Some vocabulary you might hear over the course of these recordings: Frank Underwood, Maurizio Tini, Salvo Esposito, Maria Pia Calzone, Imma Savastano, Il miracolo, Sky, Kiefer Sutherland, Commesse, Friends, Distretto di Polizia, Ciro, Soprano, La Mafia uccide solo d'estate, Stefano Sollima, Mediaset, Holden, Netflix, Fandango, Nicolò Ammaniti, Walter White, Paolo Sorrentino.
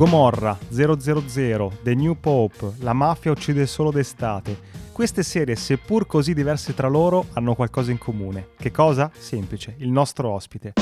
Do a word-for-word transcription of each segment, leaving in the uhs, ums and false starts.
Gomorra, zero zero zero, The New Pope, La mafia uccide solo d'estate. Queste serie, seppur così diverse tra loro, hanno qualcosa in comune. Che cosa? Semplice, il nostro ospite.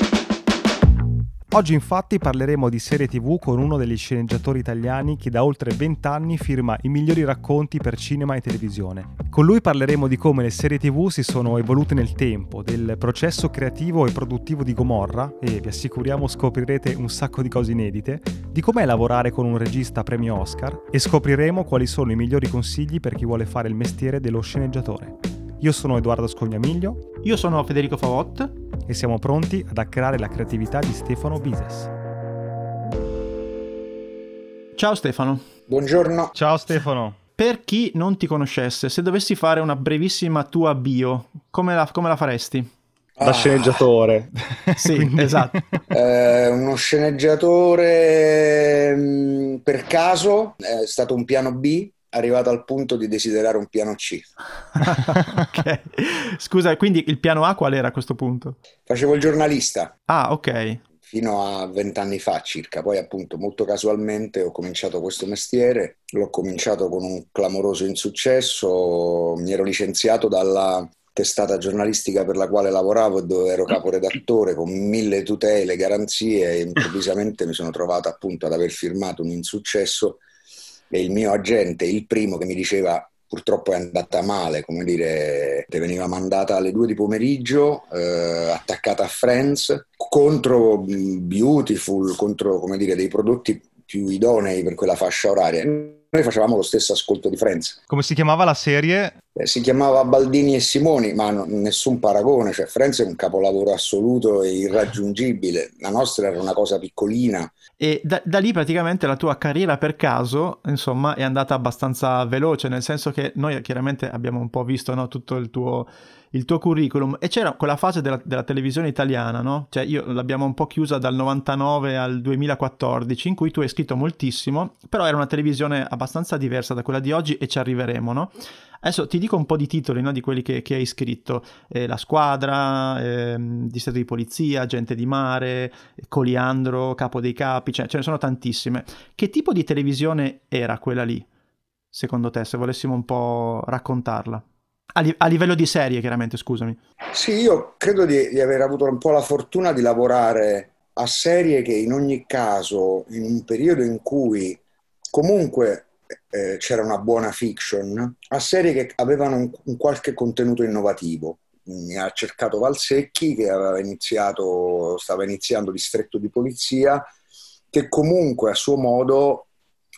Oggi infatti parleremo di serie tv con uno degli sceneggiatori italiani che da oltre vent'anni firma i migliori racconti per cinema e televisione. Con lui parleremo di come le serie tv si sono evolute nel tempo, del processo creativo e produttivo di Gomorra, e vi assicuriamo scoprirete un sacco di cose inedite, di com'è lavorare con un regista premio Oscar, e scopriremo quali sono i migliori consigli per chi vuole fare il mestiere dello sceneggiatore. Io sono Edoardo Scognamiglio. Io sono Federico Favot. E siamo pronti ad acclarare la creatività di Stefano Bises. Ciao Stefano. Buongiorno. Ciao Stefano. Per chi non ti conoscesse, se dovessi fare una brevissima tua bio, come la, come la faresti? Da ah. sceneggiatore. Sì, quindi... esatto. Eh, uno sceneggiatore per caso, è stato un piano B. Arrivato al punto di desiderare un piano C. Ok. Scusa, quindi il piano A qual era a questo punto? Facevo il giornalista. Ah, ok. Fino a vent'anni fa circa. Poi appunto molto casualmente ho cominciato questo mestiere. L'ho cominciato con un clamoroso insuccesso. Mi ero licenziato dalla testata giornalistica per la quale lavoravo e dove ero caporedattore, con mille tutele, garanzie, e improvvisamente mi sono trovato appunto ad aver firmato un insuccesso. E il mio agente, il primo, che mi diceva purtroppo è andata male, come dire, te veniva mandata alle due di pomeriggio, eh, attaccata a Friends, contro Beautiful, contro, come dire, dei prodotti più idonei per quella fascia oraria. Noi facevamo lo stesso ascolto di Friends. Come si chiamava la serie? Eh, si chiamava Baldini e Simoni, ma no, nessun paragone, cioè Friends è un capolavoro assoluto e irraggiungibile, la nostra era una cosa piccolina. E da, da lì praticamente la tua carriera per caso, insomma, è andata abbastanza veloce, nel senso che noi chiaramente abbiamo un po' visto, no, tutto il tuo... il tuo curriculum, e c'era quella fase della, della televisione italiana, no? Cioè io l'abbiamo un po' chiusa dal novantanove al duemilaquattordici, in cui tu hai scritto moltissimo, però era una televisione abbastanza diversa da quella di oggi, e ci arriveremo, no? Adesso ti dico un po' di titoli, no, di quelli che, che hai scritto, eh, La squadra, eh, Distretto di polizia, Gente di mare, Coliandro, Capo dei Capi, cioè, ce ne sono tantissime. Che tipo di televisione era quella lì, secondo te, se volessimo un po' raccontarla? A, li- a livello di serie, chiaramente, scusami. Sì, io credo di, di aver avuto un po' la fortuna di lavorare a serie che in ogni caso, in un periodo in cui comunque eh, c'era una buona fiction, a serie che avevano un, un qualche contenuto innovativo. Mi ha cercato Valsecchi, che aveva iniziato, stava iniziando Distretto di Polizia, che comunque a suo modo...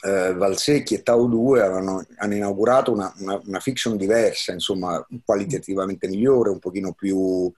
Eh, Valsecchi e Tau due avevano, hanno inaugurato una, una, una fiction diversa, insomma, qualitativamente migliore, un pochino più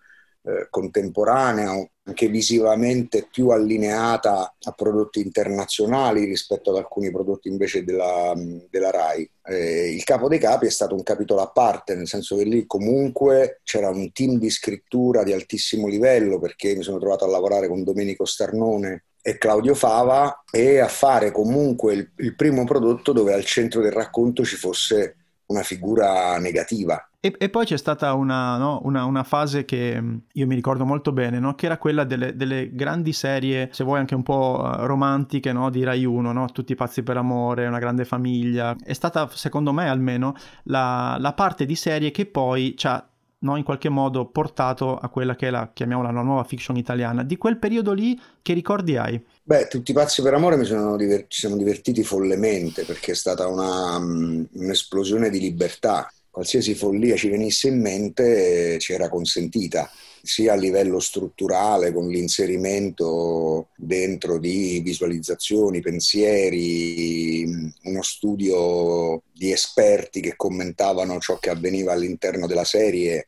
eh, contemporanea, anche visivamente più allineata a prodotti internazionali rispetto ad alcuni prodotti invece della, della Rai. Eh, il Capo dei Capi è stato un capitolo a parte, nel senso che lì comunque c'era un team di scrittura di altissimo livello, perché mi sono trovato a lavorare con Domenico Starnone e Claudio Fava, e a fare comunque il, il primo prodotto dove al centro del racconto ci fosse una figura negativa. E, e poi c'è stata una, no, una, una fase che io mi ricordo molto bene, no? Che era quella delle, delle grandi serie, se vuoi anche un po' romantiche, no? Di Rai uno, no? Tutti pazzi per amore, Una grande famiglia. È stata, secondo me almeno, la, la parte di serie che poi ci ha, no, in qualche modo portato a quella che è la, chiamiamola, la nuova fiction italiana. Di quel periodo lì che ricordi hai? Beh, Tutti pazzi per amore mi sono diver- ci siamo divertiti follemente, perché è stata una, um, un'esplosione di libertà. Qualsiasi follia ci venisse in mente eh, ci era consentita, sia a livello strutturale, con l'inserimento dentro di visualizzazioni, pensieri, uno studio di esperti che commentavano ciò che avveniva all'interno della serie.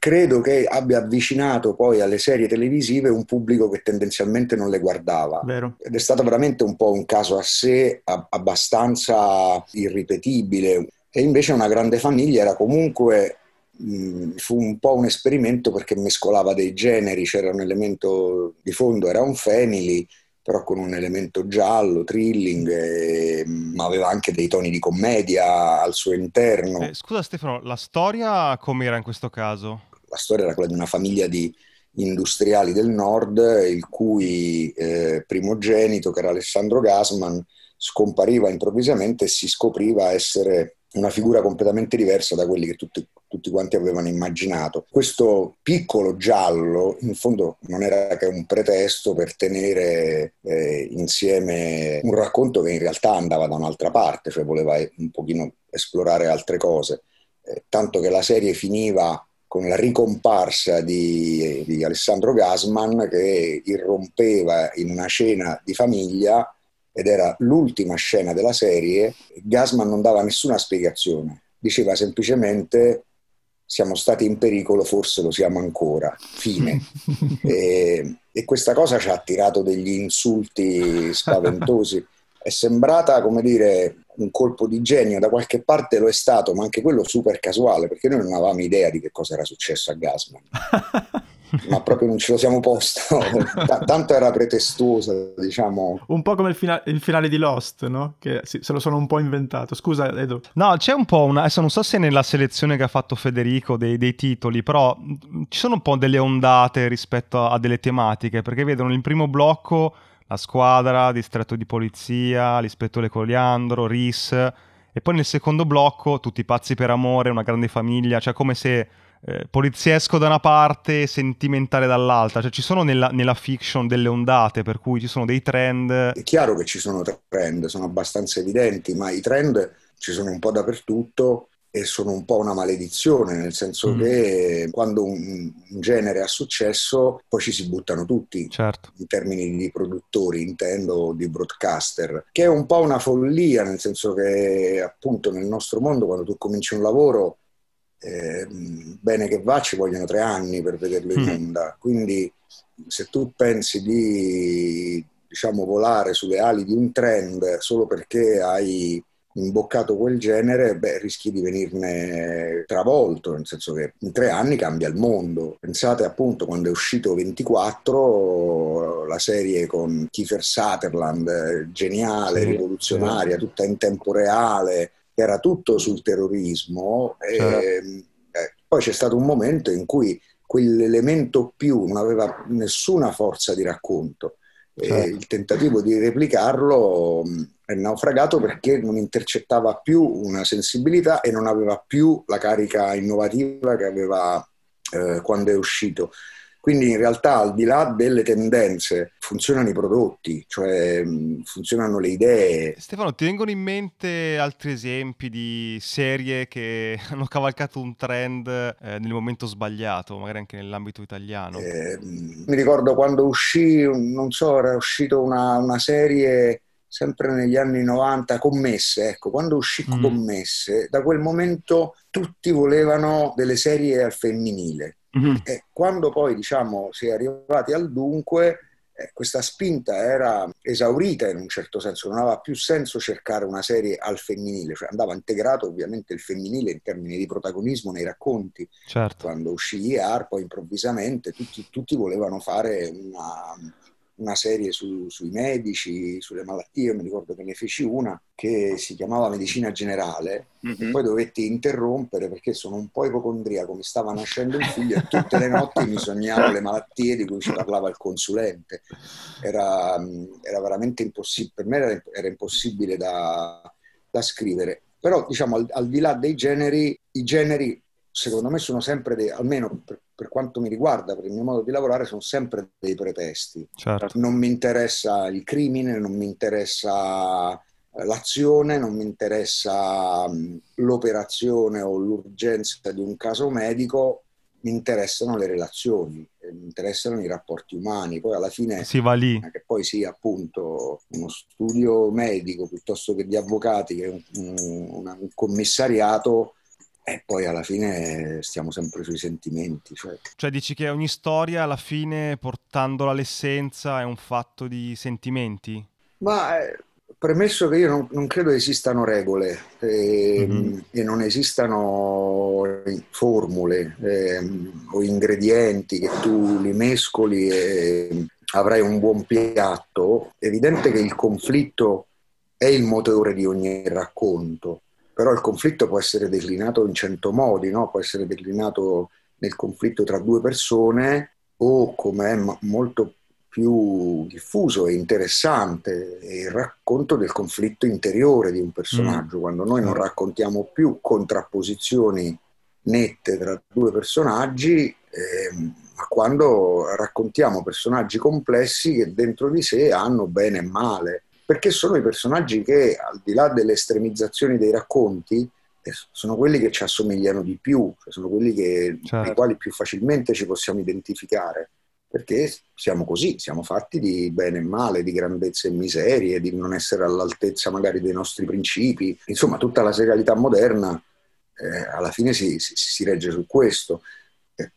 Credo che abbia avvicinato poi alle serie televisive un pubblico che tendenzialmente non le guardava. Vero. Ed è stato veramente un po' un caso a sé, abbastanza irripetibile. E invece Una grande famiglia era comunque... fu un po' un esperimento, perché mescolava dei generi, c'era un elemento di fondo, era un family, però con un elemento giallo, thrilling, e, ma aveva anche dei toni di commedia al suo interno. Eh, scusa Stefano, la storia com'era in questo caso? La storia era quella di una famiglia di industriali del nord, il cui eh, primogenito, che era Alessandro Gassman, scompariva improvvisamente e si scopriva essere una figura completamente diversa da quelli che tutti, tutti quanti avevano immaginato. Questo piccolo giallo in fondo non era che un pretesto per tenere eh, insieme un racconto che in realtà andava da un'altra parte, cioè voleva un pochino esplorare altre cose, eh, tanto che la serie finiva con la ricomparsa di, di Alessandro Gassman, che irrompeva in una cena di famiglia ed era l'ultima scena della serie. Gassman non dava nessuna spiegazione, diceva semplicemente siamo stati in pericolo, forse lo siamo ancora, fine. e, e questa cosa ci ha attirato degli insulti spaventosi, è sembrata, come dire, un colpo di genio, da qualche parte lo è stato, ma anche quello super casuale, perché noi non avevamo idea di che cosa era successo a Gassman. Ma proprio non ce lo siamo posto, T- tanto era pretestuosa, diciamo. Un po' come il, fina- il finale di Lost, no? Che sì, se lo sono un po' inventato. Scusa, Edo. No, c'è un po' una... Adesso non so se nella selezione che ha fatto Federico dei, dei titoli, però ci sono un po' delle ondate rispetto a delle tematiche, perché vedono il primo blocco La Squadra, Distretto di Polizia, l'ispettore Coliandro, Ris, e poi nel secondo blocco Tutti pazzi per amore, Una grande famiglia, cioè come se... Eh, poliziesco da una parte, sentimentale dall'altra, cioè ci sono nella, nella fiction delle ondate, per cui ci sono dei trend. È chiaro che ci sono trend, sono abbastanza evidenti, ma i trend ci sono un po' dappertutto e sono un po' una maledizione, nel senso mm. che quando un, un genere ha successo poi ci si buttano tutti, certo. In termini di produttori intendo, di broadcaster, che è un po' una follia, nel senso che appunto nel nostro mondo quando tu cominci un lavoro, Eh, bene che va, ci vogliono tre anni per vederlo in onda, quindi se tu pensi di, diciamo, volare sulle ali di un trend solo perché hai imboccato quel genere, beh, rischi di venirne travolto, nel senso che in tre anni cambia il mondo. Pensate appunto quando è uscito ventiquattro, la serie con Kiefer Sutherland, geniale, sì, rivoluzionaria, sì. Tutta in tempo reale, era tutto sul terrorismo, certo. E poi c'è stato un momento in cui quell'elemento più non aveva nessuna forza di racconto, certo. E il tentativo di replicarlo è naufragato perché non intercettava più una sensibilità e non aveva più la carica innovativa che aveva eh, quando è uscito. Quindi in realtà, al di là delle tendenze, funzionano i prodotti, cioè funzionano le idee. Stefano, ti vengono in mente altri esempi di serie che hanno cavalcato un trend eh, nel momento sbagliato, magari anche nell'ambito italiano? Eh, mi ricordo quando uscì, non so, era uscita una, una serie sempre negli anni novanta, Commesse, ecco, quando uscì mm. Commesse, da quel momento tutti volevano delle serie al femminile. E quando poi, diciamo, si è arrivati al dunque, eh, questa spinta era esaurita in un certo senso, non aveva più senso cercare una serie al femminile, cioè andava integrato ovviamente il femminile in termini di protagonismo nei racconti. Certo. Quando uscì I A R, poi improvvisamente tutti, tutti volevano fare una, una serie su, sui medici, sulle malattie. Mi ricordo che ne feci una che si chiamava Medicina Generale, mm-hmm. e poi dovetti interrompere perché sono un po' ipocondriaco, mi stava nascendo il figlio e tutte le notti mi sognavo le malattie di cui ci parlava il consulente. Era, era veramente impossibile, per me era, era impossibile da, da scrivere. Però diciamo al, al di là dei generi, i generi secondo me sono sempre, dei, almeno per, per quanto mi riguarda, per il mio modo di lavorare, sono sempre dei pretesti. Certo. Non mi interessa il crimine, non mi interessa l'azione, non mi interessa l'operazione o l'urgenza di un caso medico, mi interessano le relazioni, mi interessano i rapporti umani. Poi alla fine si va lì, che poi sia appunto uno studio medico piuttosto che di avvocati, che un, un, un commissariato, e poi alla fine stiamo sempre sui sentimenti. Cioè. cioè dici che ogni storia alla fine, portandola all'essenza, è un fatto di sentimenti? Ma eh, premesso che io non, non credo esistano regole e, mm-hmm. e non esistano formule eh, o ingredienti che tu li mescoli e avrai un buon piatto, è evidente che il conflitto è il motore di ogni racconto. Però il conflitto può essere declinato in cento modi, no? Può essere declinato nel conflitto tra due persone, o come è molto più diffuso e interessante è il racconto del conflitto interiore di un personaggio, mm. quando noi non raccontiamo più contrapposizioni nette tra due personaggi, eh, ma quando raccontiamo personaggi complessi che dentro di sé hanno bene e male, perché sono i personaggi che, al di là delle estremizzazioni dei racconti, sono quelli che ci assomigliano di più, cioè sono quelli che, certo. ai quali più facilmente ci possiamo identificare, perché siamo così, siamo fatti di bene e male, di grandezze e miserie, di non essere all'altezza magari dei nostri principi, insomma tutta la serialità moderna eh, alla fine si, si, si regge su questo.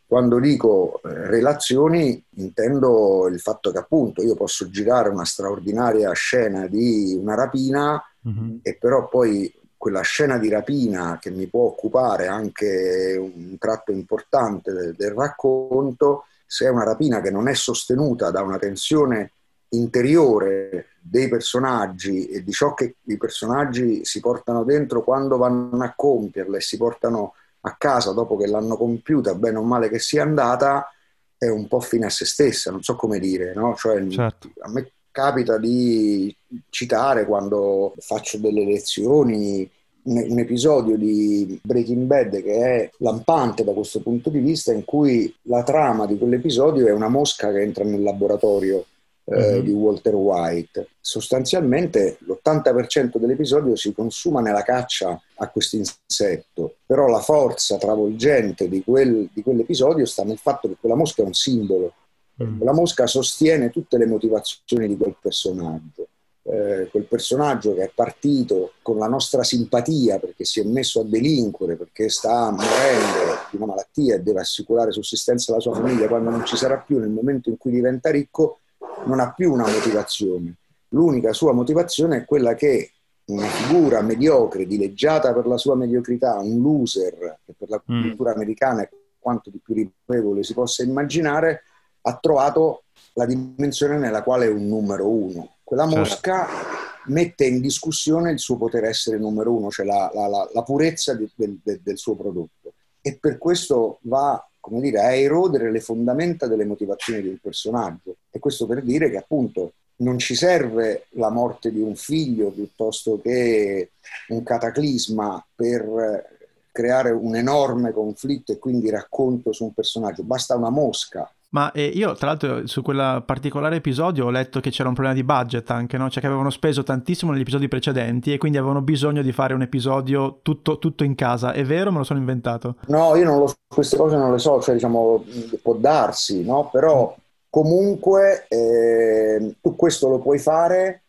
Quando dico eh, relazioni intendo il fatto che appunto io posso girare una straordinaria scena di una rapina, mm-hmm. e però poi quella scena di rapina che mi può occupare anche un tratto importante del, del racconto, se è una rapina che non è sostenuta da una tensione interiore dei personaggi e di ciò che i personaggi si portano dentro quando vanno a compierla e si portano a casa dopo che l'hanno compiuta, bene o male che sia andata, è un po' fine a se stessa, non so come dire, no? Cioè, certo. a me capita di citare, quando faccio delle lezioni, un, un episodio di Breaking Bad che è lampante da questo punto di vista, in cui la trama di quell'episodio è una mosca che entra nel laboratorio eh, mm-hmm. di Walter White. Sostanzialmente l'ottanta per cento dell'episodio si consuma nella caccia a questo insetto, però la forza travolgente di, quel, di quell'episodio sta nel fatto che quella mosca è un simbolo. La mosca sostiene tutte le motivazioni di quel personaggio, eh, quel personaggio che è partito con la nostra simpatia perché si è messo a delinquere, perché sta morendo di una malattia e deve assicurare sussistenza alla sua famiglia quando non ci sarà più, nel momento in cui diventa ricco non ha più una motivazione. L'unica sua motivazione è quella che una figura mediocre, dileggiata per la sua mediocrità, un loser, che per la cultura americana è quanto di più riprovevole si possa immaginare, ha trovato la dimensione nella quale è un numero uno. Quella mosca certo. mette in discussione il suo poter essere numero uno, cioè la, la, la purezza di, del, del suo prodotto, e per questo va, come dire, a erodere le fondamenta delle motivazioni di un personaggio. E questo per dire che appunto non ci serve la morte di un figlio piuttosto che un cataclisma per creare un enorme conflitto e quindi racconto su un personaggio, basta una mosca. Ma eh, io tra l'altro su quel particolare episodio ho letto che c'era un problema di budget anche, no? Cioè che avevano speso tantissimo negli episodi precedenti e quindi avevano bisogno di fare un episodio tutto, tutto in casa. È vero o me lo sono inventato? No, io non lo, queste cose non le so, cioè diciamo può darsi, no? Però comunque eh, tu questo lo puoi fare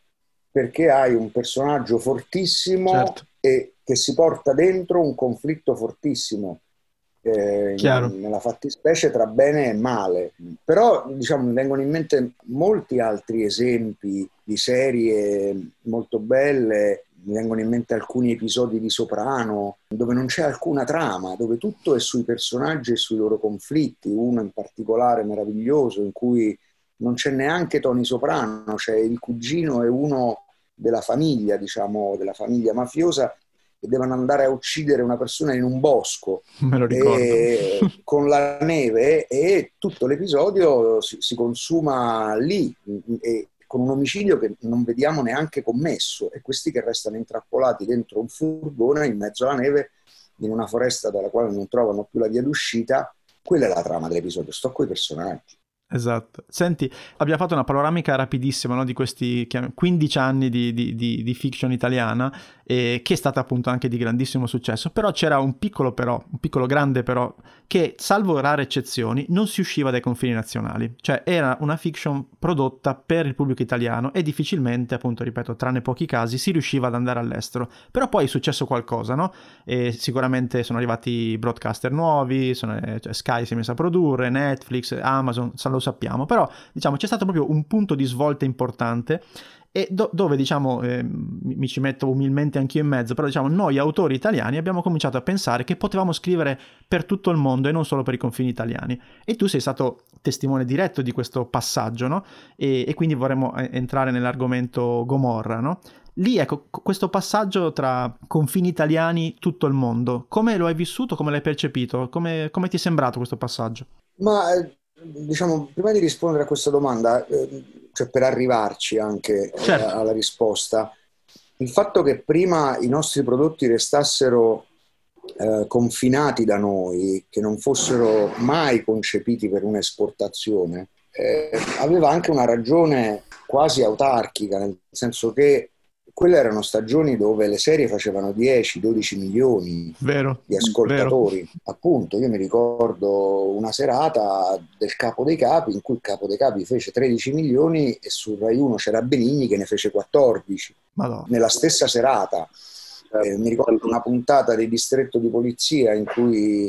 perché hai un personaggio fortissimo, certo. e che si porta dentro un conflitto fortissimo. Eh, in, nella fattispecie tra bene e male, però diciamo mi vengono in mente molti altri esempi di serie molto belle. Mi vengono in mente alcuni episodi di Soprano dove non c'è alcuna trama, dove tutto è sui personaggi e sui loro conflitti. Uno in particolare meraviglioso in cui non c'è neanche Tony Soprano, c'è il cugino e uno della famiglia, diciamo della famiglia mafiosa, che devono andare a uccidere una persona in un bosco, me lo ricordo, e, con la neve, e tutto l'episodio si, si consuma lì, e con un omicidio che non vediamo neanche commesso, e questi che restano intrappolati dentro un furgone in mezzo alla neve in una foresta dalla quale non trovano più la via d'uscita. Quella è la trama dell'episodio, sto coi personaggi. Esatto. Senti, abbiamo fatto una panoramica rapidissima, no, di questi quindici anni di, di, di, di fiction italiana, eh, che è stata appunto anche di grandissimo successo, però c'era un piccolo però, un piccolo grande però, che salvo rare eccezioni non si usciva dai confini nazionali, cioè era una fiction prodotta per il pubblico italiano e difficilmente, appunto ripeto, tranne pochi casi, si riusciva ad andare all'estero. Però poi è successo qualcosa, no? E sicuramente sono arrivati broadcaster nuovi, sono, cioè Sky si è messa a produrre, Netflix, Amazon, lo sappiamo, però diciamo c'è stato proprio un punto di svolta importante e do- dove diciamo eh, mi ci metto umilmente anch'io in mezzo, però diciamo noi autori italiani abbiamo cominciato a pensare che potevamo scrivere per tutto il mondo e non solo per i confini italiani, e tu sei stato testimone diretto di questo passaggio, no? E, e quindi vorremmo entrare nell'argomento Gomorra, no? Lì ecco, questo passaggio tra confini italiani, tutto il mondo, come lo hai vissuto, come l'hai percepito, come, come ti è sembrato questo passaggio? Ma diciamo, prima di rispondere a questa domanda, eh, cioè per arrivarci anche certo. eh, alla risposta, il fatto che prima i nostri prodotti restassero eh, confinati da noi, che non fossero mai concepiti per un'esportazione, eh, aveva anche una ragione quasi autarchica, nel senso che quelle erano stagioni dove le serie facevano dieci dodici milioni vero, di ascoltatori. Vero. Appunto, io mi ricordo una serata del Capo dei Capi in cui il Capo dei Capi fece tredici milioni e su Rai uno c'era Benigni che ne fece quattordici. Madonna. Nella stessa serata. Eh, mi ricordo una puntata di Distretto di Polizia in cui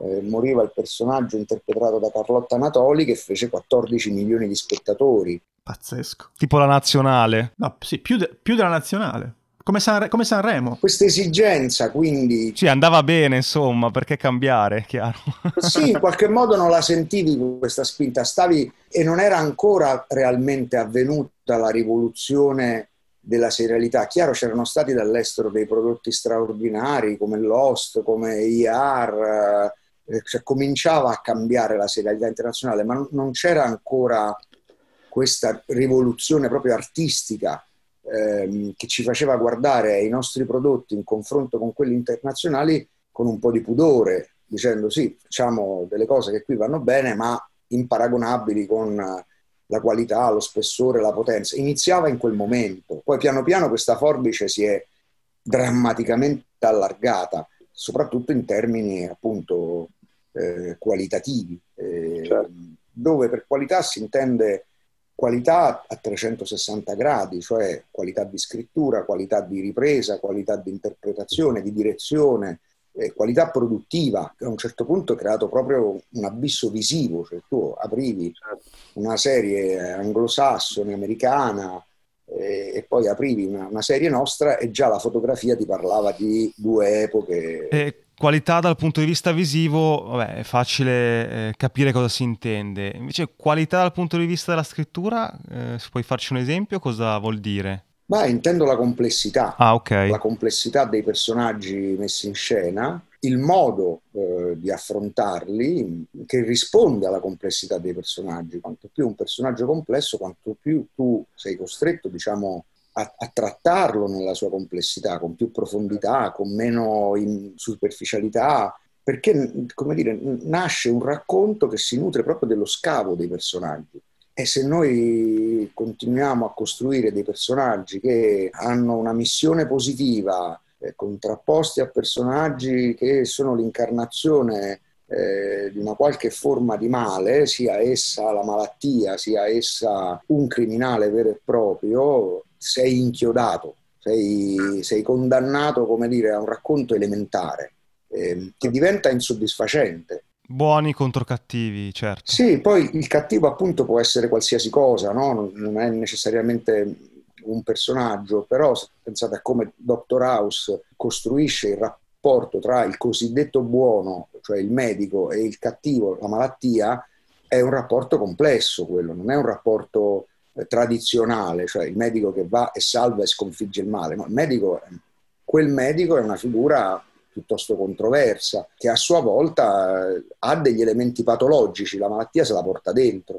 eh, moriva il personaggio interpretato da Carlotta Anatoli che fece quattordici milioni di spettatori. Pazzesco. Tipo la nazionale. No, sì, più, de- più della nazionale. Come, San- come Sanremo. Questa esigenza, quindi... Sì, andava bene, insomma, perché cambiare, chiaro. Sì, in qualche modo non la sentivi questa spinta. Stavi... E non era ancora realmente avvenuta la rivoluzione della serialità. Chiaro, c'erano stati dall'estero dei prodotti straordinari, come Lost, come I R. Cioè, cominciava a cambiare la serialità internazionale, ma non c'era ancora... questa rivoluzione proprio artistica ehm, che ci faceva guardare i nostri prodotti in confronto con quelli internazionali con un po' di pudore, dicendo sì, facciamo delle cose che qui vanno bene ma imparagonabili con la qualità, lo spessore, la potenza. Iniziava in quel momento, poi piano piano questa forbice si è drammaticamente allargata, soprattutto in termini appunto eh, qualitativi, eh, certo. dove per qualità si intende qualità a trecentosessanta gradi, cioè qualità di scrittura, qualità di ripresa, qualità di interpretazione, di direzione, eh, qualità produttiva, che a un certo punto ha creato proprio un abisso visivo, cioè tu aprivi una serie anglosassone, americana, eh, e poi aprivi una, una serie nostra e già la fotografia ti parlava di due epoche... E qualità dal punto di vista visivo, vabbè, è facile eh, capire cosa si intende. Invece qualità dal punto di vista della scrittura, eh, se puoi farci un esempio, cosa vuol dire? Beh, intendo la complessità. Ah, okay. La complessità dei personaggi messi in scena, il modo eh, di affrontarli che risponde alla complessità dei personaggi. Quanto più un personaggio complesso, quanto più tu sei costretto, diciamo, A, a trattarlo nella sua complessità, con più profondità, con meno in superficialità, perché, come dire, nasce un racconto che si nutre proprio dello scavo dei personaggi. E se noi continuiamo a costruire dei personaggi che hanno una missione positiva, eh, contrapposti a personaggi che sono l'incarnazione Eh, di una qualche forma di male, sia essa la malattia, sia essa un criminale vero e proprio, sei inchiodato, sei, sei condannato, come dire, a un racconto elementare eh, che diventa insoddisfacente. Buoni contro cattivi, certo. Sì, poi il cattivo appunto può essere qualsiasi cosa, no? Non è necessariamente un personaggio, però pensate a come Doctor House costruisce il rapporto tra il cosiddetto buono, cioè il medico, e il cattivo, la malattia, è un rapporto complesso quello, non è un rapporto eh, tradizionale, cioè il medico che va e salva e sconfigge il male, ma il medico, quel medico è una figura piuttosto controversa, che a sua volta eh, ha degli elementi patologici, la malattia se la porta dentro.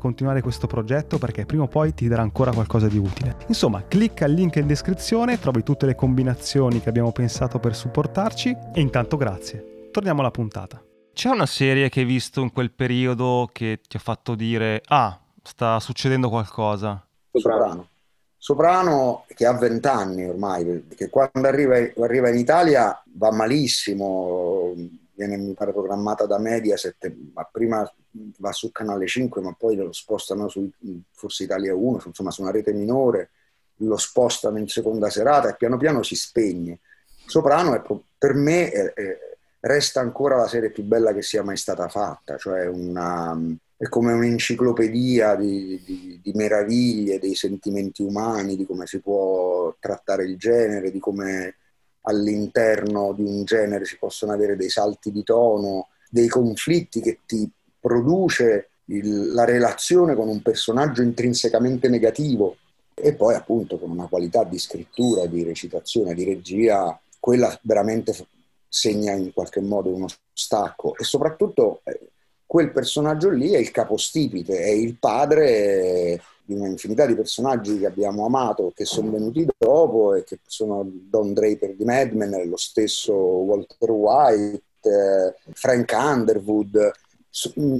continuare questo progetto perché prima o poi ti darà ancora qualcosa di utile. Insomma, clicca al link in descrizione, trovi tutte le combinazioni che abbiamo pensato per supportarci e intanto grazie. Torniamo alla puntata. C'è una serie che hai visto in quel periodo che ti ha fatto dire ah, sta succedendo qualcosa? Soprano. Soprano, che ha vent'anni ormai, che quando arriva, arriva in Italia va malissimo, viene mi pare programmata da Mediaset, ma prima va su Canale cinque, ma poi lo spostano su forse Italia uno, insomma su una rete minore, lo spostano in seconda serata e piano piano si spegne. Soprano è, per me è, è, resta ancora la serie più bella che sia mai stata fatta, cioè una, è come un'enciclopedia di, di, di meraviglie, dei sentimenti umani, di come si può trattare il genere, di come all'interno di un genere si possono avere dei salti di tono, dei conflitti che ti produce il, la relazione con un personaggio intrinsecamente negativo, e poi appunto con una qualità di scrittura, di recitazione, di regia, quella veramente segna in qualche modo uno stacco. E soprattutto quel personaggio lì è il capostipite, è il padre di un'infinità di personaggi che abbiamo amato, che sono venuti dopo e che sono Don Draper di Mad Men, lo stesso Walter White, eh, Frank Underwood.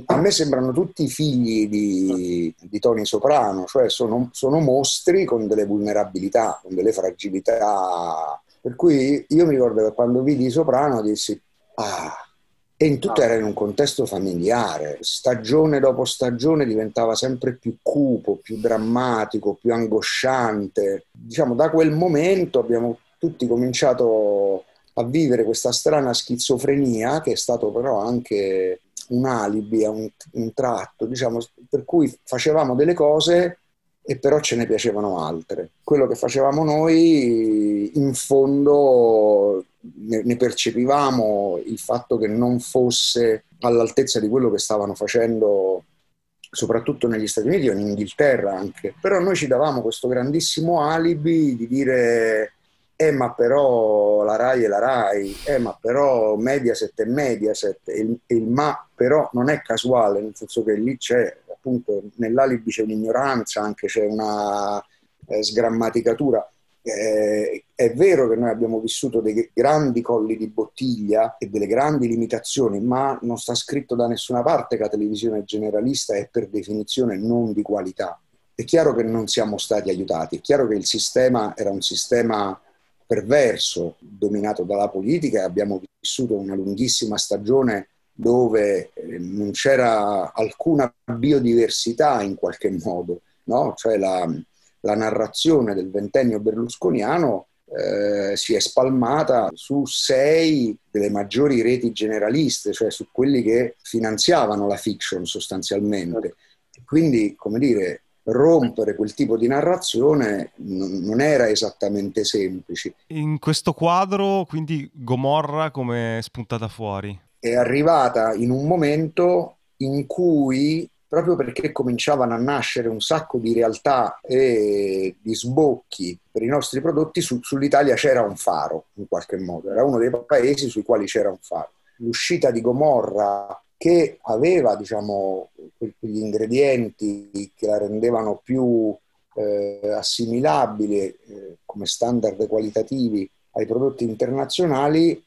A me sembrano tutti figli di, di Tony Soprano, cioè sono, sono mostri con delle vulnerabilità, con delle fragilità, per cui io mi ricordo che quando vidi Soprano dissi ah, e in tutto era in un contesto familiare, stagione dopo stagione diventava sempre più cupo, più drammatico, più angosciante, diciamo da quel momento abbiamo tutti cominciato a vivere questa strana schizofrenia che è stato però anche un alibi, un, un tratto, diciamo, per cui facevamo delle cose e però ce ne piacevano altre. Quello che facevamo noi in fondo ne, ne percepivamo il fatto che non fosse all'altezza di quello che stavano facendo soprattutto negli Stati Uniti o in Inghilterra anche, però noi ci davamo questo grandissimo alibi di dire eh ma però la Rai è la Rai, eh ma però Mediaset è Mediaset, e il, il ma però non è casuale, nel senso che lì c'è appunto nell'alibi c'è un'ignoranza, anche c'è una eh, sgrammaticatura. Eh, è vero che noi abbiamo vissuto dei grandi colli di bottiglia e delle grandi limitazioni, ma non sta scritto da nessuna parte che la televisione generalista è per definizione non di qualità. È chiaro che non siamo stati aiutati, è chiaro che il sistema era un sistema perverso, dominato dalla politica. Abbiamo vissuto una lunghissima stagione dove non c'era alcuna biodiversità in qualche modo, no? Cioè la, la narrazione del ventennio berlusconiano eh, si è spalmata su sei delle maggiori reti generaliste, cioè su quelli che finanziavano la fiction sostanzialmente. Quindi, come dire, rompere quel tipo di narrazione non era esattamente semplice. In questo quadro, quindi, Gomorra come è spuntata fuori? È arrivata in un momento in cui, proprio perché cominciavano a nascere un sacco di realtà e di sbocchi per i nostri prodotti, su, sull'Italia c'era un faro, in qualche modo. Era uno dei paesi sui quali c'era un faro. L'uscita di Gomorra, che aveva, diciamo, quegli ingredienti che la rendevano più eh, assimilabile eh, come standard qualitativi ai prodotti internazionali,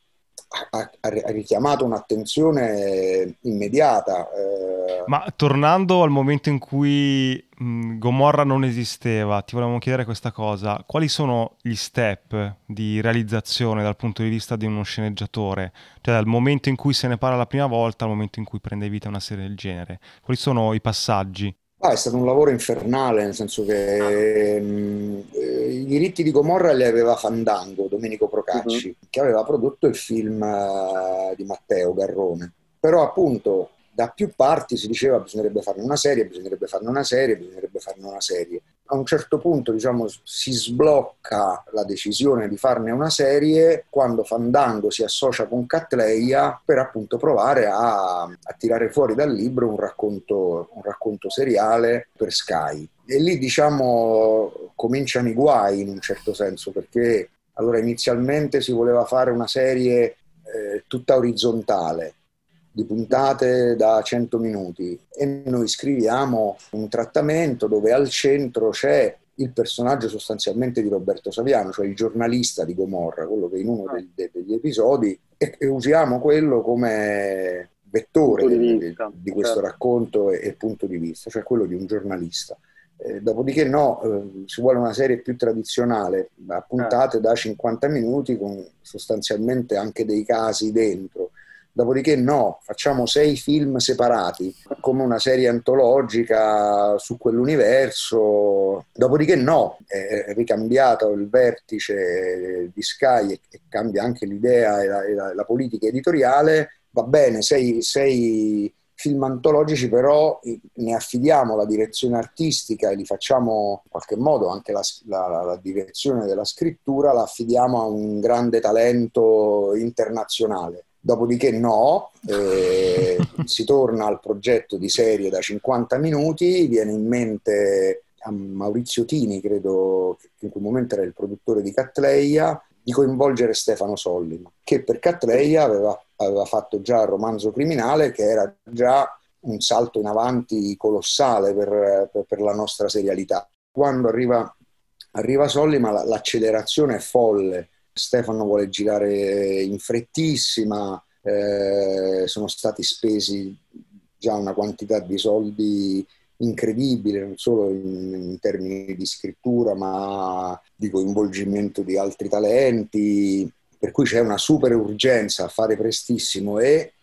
ha, ha richiamato un'attenzione immediata. Eh. Ma tornando al momento in cui mh, Gomorra non esisteva, ti volevamo chiedere questa cosa: quali sono gli step di realizzazione dal punto di vista di uno sceneggiatore? Cioè dal momento in cui se ne parla la prima volta al momento in cui prende vita una serie del genere, quali sono i passaggi? Ah, è stato un lavoro infernale, nel senso che mh, i diritti di Gomorra li aveva Fandango, Domenico Procacci, uh-huh. che aveva prodotto il film uh, di Matteo Garrone. Però appunto da più parti si diceva bisognerebbe farne una serie, bisognerebbe farne una serie, bisognerebbe farne una serie. A un certo punto, diciamo, si sblocca la decisione di farne una serie quando Fandango si associa con Cattleya per appunto provare a, a tirare fuori dal libro un racconto, un racconto seriale per Sky. E lì, diciamo, cominciano i guai in un certo senso, perché allora inizialmente si voleva fare una serie eh, tutta orizzontale, di puntate da cento minuti, e noi scriviamo un trattamento dove al centro c'è il personaggio sostanzialmente di Roberto Saviano, cioè il giornalista di Gomorra, quello che in uno de- de- degli episodi, e-, e usiamo quello come vettore di, di, di questo racconto e-, e punto di vista, cioè quello di un giornalista. Eh, dopodiché no, eh, si vuole una serie più tradizionale, a puntate da cinquanta minuti con sostanzialmente anche dei casi dentro. Dopodiché no, facciamo sei film separati, come una serie antologica su quell'universo. Dopodiché no, è ricambiato il vertice di Sky e cambia anche l'idea e la, e la, la politica editoriale. Va bene, sei, sei film antologici, però ne affidiamo la direzione artistica e li facciamo in qualche modo, anche la, la, la direzione della scrittura la affidiamo a un grande talento internazionale. Dopodiché no, eh, si torna al progetto di serie da cinquanta minuti, viene in mente a Maurizio Tini, credo che in quel momento era il produttore di Cattleya, di coinvolgere Stefano Sollima, che per Cattleya aveva, aveva fatto già il romanzo criminale, che era già un salto in avanti colossale per, per, per la nostra serialità. Quando arriva, arriva Sollima la, l'accelerazione è folle. Stefano vuole girare in frettissima, eh, sono stati spesi già una quantità di soldi incredibile, non solo in, in termini di scrittura, ma di coinvolgimento di altri talenti, per cui c'è una super urgenza a fare prestissimo e,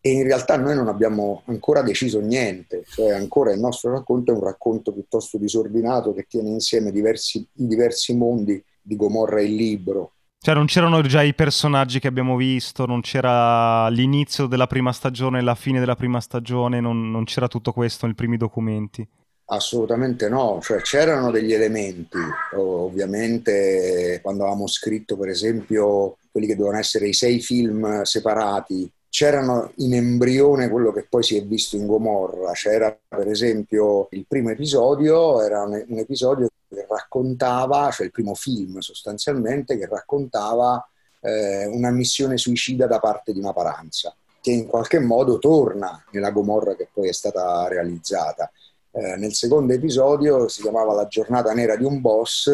e in realtà noi non abbiamo ancora deciso niente, cioè ancora il nostro racconto è un racconto piuttosto disordinato che tiene insieme diversi, i diversi mondi di Gomorra il libro. Cioè non c'erano già i personaggi che abbiamo visto, non c'era l'inizio della prima stagione, la fine della prima stagione, non, non c'era tutto questo nei primi documenti? Assolutamente no, cioè c'erano degli elementi, ovviamente quando avevamo scritto per esempio quelli che dovevano essere i sei film separati, c'erano in embrione quello che poi si è visto in Gomorra, c'era per esempio il primo episodio, era un, un episodio che raccontava, cioè il primo film sostanzialmente, che raccontava eh, una missione suicida da parte di una paranza, che in qualche modo torna nella Gomorra che poi è stata realizzata. Eh, nel secondo episodio si chiamava La giornata nera di un boss,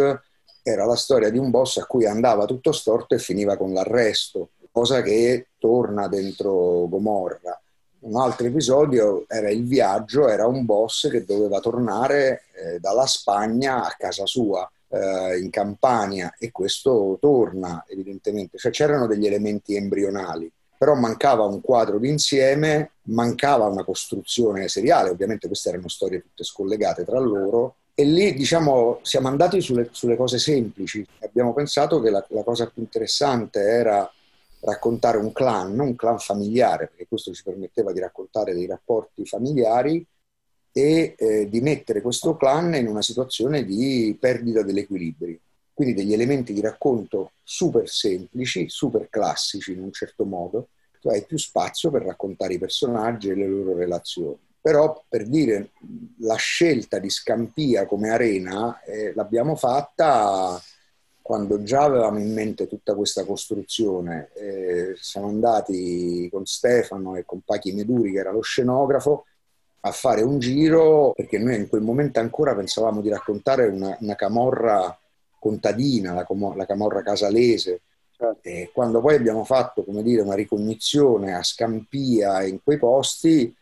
era la storia di un boss a cui andava tutto storto e finiva con l'arresto, cosa che torna dentro Gomorra. Un altro episodio era il viaggio, era un boss che doveva tornare eh, dalla Spagna a casa sua, eh, in Campania, e questo torna evidentemente. Cioè c'erano degli elementi embrionali, però mancava un quadro d'insieme, mancava una costruzione seriale, ovviamente queste erano storie tutte scollegate tra loro, e lì diciamo siamo andati sulle, sulle cose semplici. Abbiamo pensato che la, la cosa più interessante era raccontare un clan, non un clan familiare, perché questo ci permetteva di raccontare dei rapporti familiari e eh, di mettere questo clan in una situazione di perdita dell'equilibrio. Quindi degli elementi di racconto super semplici, super classici in un certo modo, tu hai più spazio per raccontare i personaggi e le loro relazioni. Però, per dire, la scelta di Scampia come arena eh, l'abbiamo fatta quando già avevamo in mente tutta questa costruzione. Eh, siamo andati con Stefano e con Pachi Meduri, che era lo scenografo, a fare un giro, perché noi in quel momento ancora pensavamo di raccontare una, una camorra contadina, la, la camorra casalese. E quando poi abbiamo fatto, come dire, una ricognizione a Scampia e in quei posti,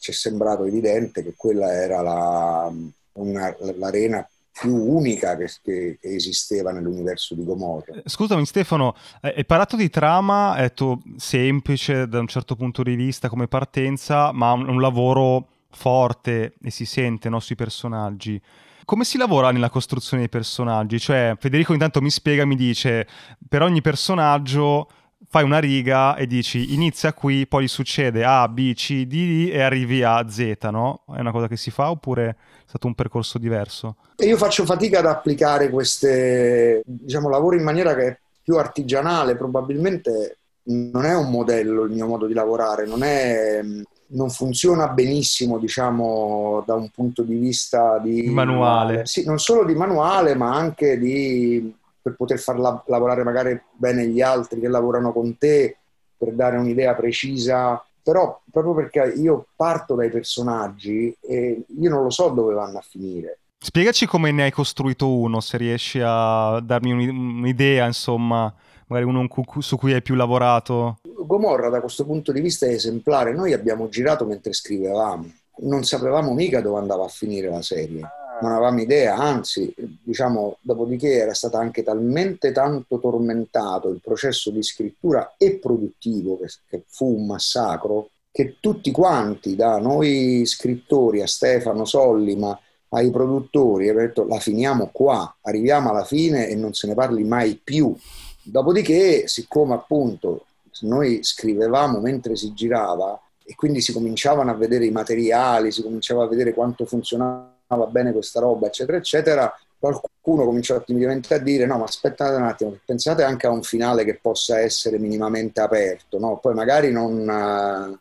ci è sembrato evidente che quella era la, una, l'arena più unica che, che esisteva nell'universo di Gomorra. Scusami Stefano, hai parlato di trama, hai detto semplice da un certo punto di vista come partenza, ma un, un lavoro forte e si sente, no, sui personaggi. Come si lavora nella costruzione dei personaggi? Cioè Federico intanto mi spiega, mi dice per ogni personaggio fai una riga e dici inizia qui, poi succede A, B, C, D e arrivi a Z, no? È una cosa che si fa oppure è stato un percorso diverso? E io faccio fatica ad applicare queste, diciamo, lavoro in maniera che è più artigianale, probabilmente non è un modello il mio modo di lavorare, non è, non funziona benissimo, diciamo, da un punto di vista di manuale. Sì, non solo di manuale, ma anche di per poter far la- lavorare magari bene gli altri che lavorano con te, per dare un'idea precisa, però proprio perché io parto dai personaggi e io non lo so dove vanno a finire. Spiegaci come ne hai costruito uno, se riesci a darmi un'idea, insomma, magari uno su cui hai più lavorato. Gomorra da questo punto di vista è esemplare, noi abbiamo girato mentre scrivevamo, non sapevamo mica dove andava a finire la serie. non avevamo idea, anzi, diciamo, dopodiché era stato anche talmente tanto tormentato il processo di scrittura e produttivo, che, che fu un massacro, che tutti quanti, da noi scrittori a Stefano Sollima, ai produttori, hanno detto la finiamo qua, arriviamo alla fine e non se ne parli mai più. Dopodiché, siccome appunto noi scrivevamo mentre si girava e quindi si cominciavano a vedere i materiali, si cominciava a vedere quanto funzionava bene questa roba, eccetera, eccetera, qualcuno cominciava timidamente a dire no, ma aspettate un attimo, pensate anche a un finale che possa essere minimamente aperto, no? Poi magari non...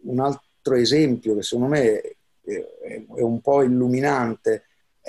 Un altro esempio che secondo me è un po' illuminante,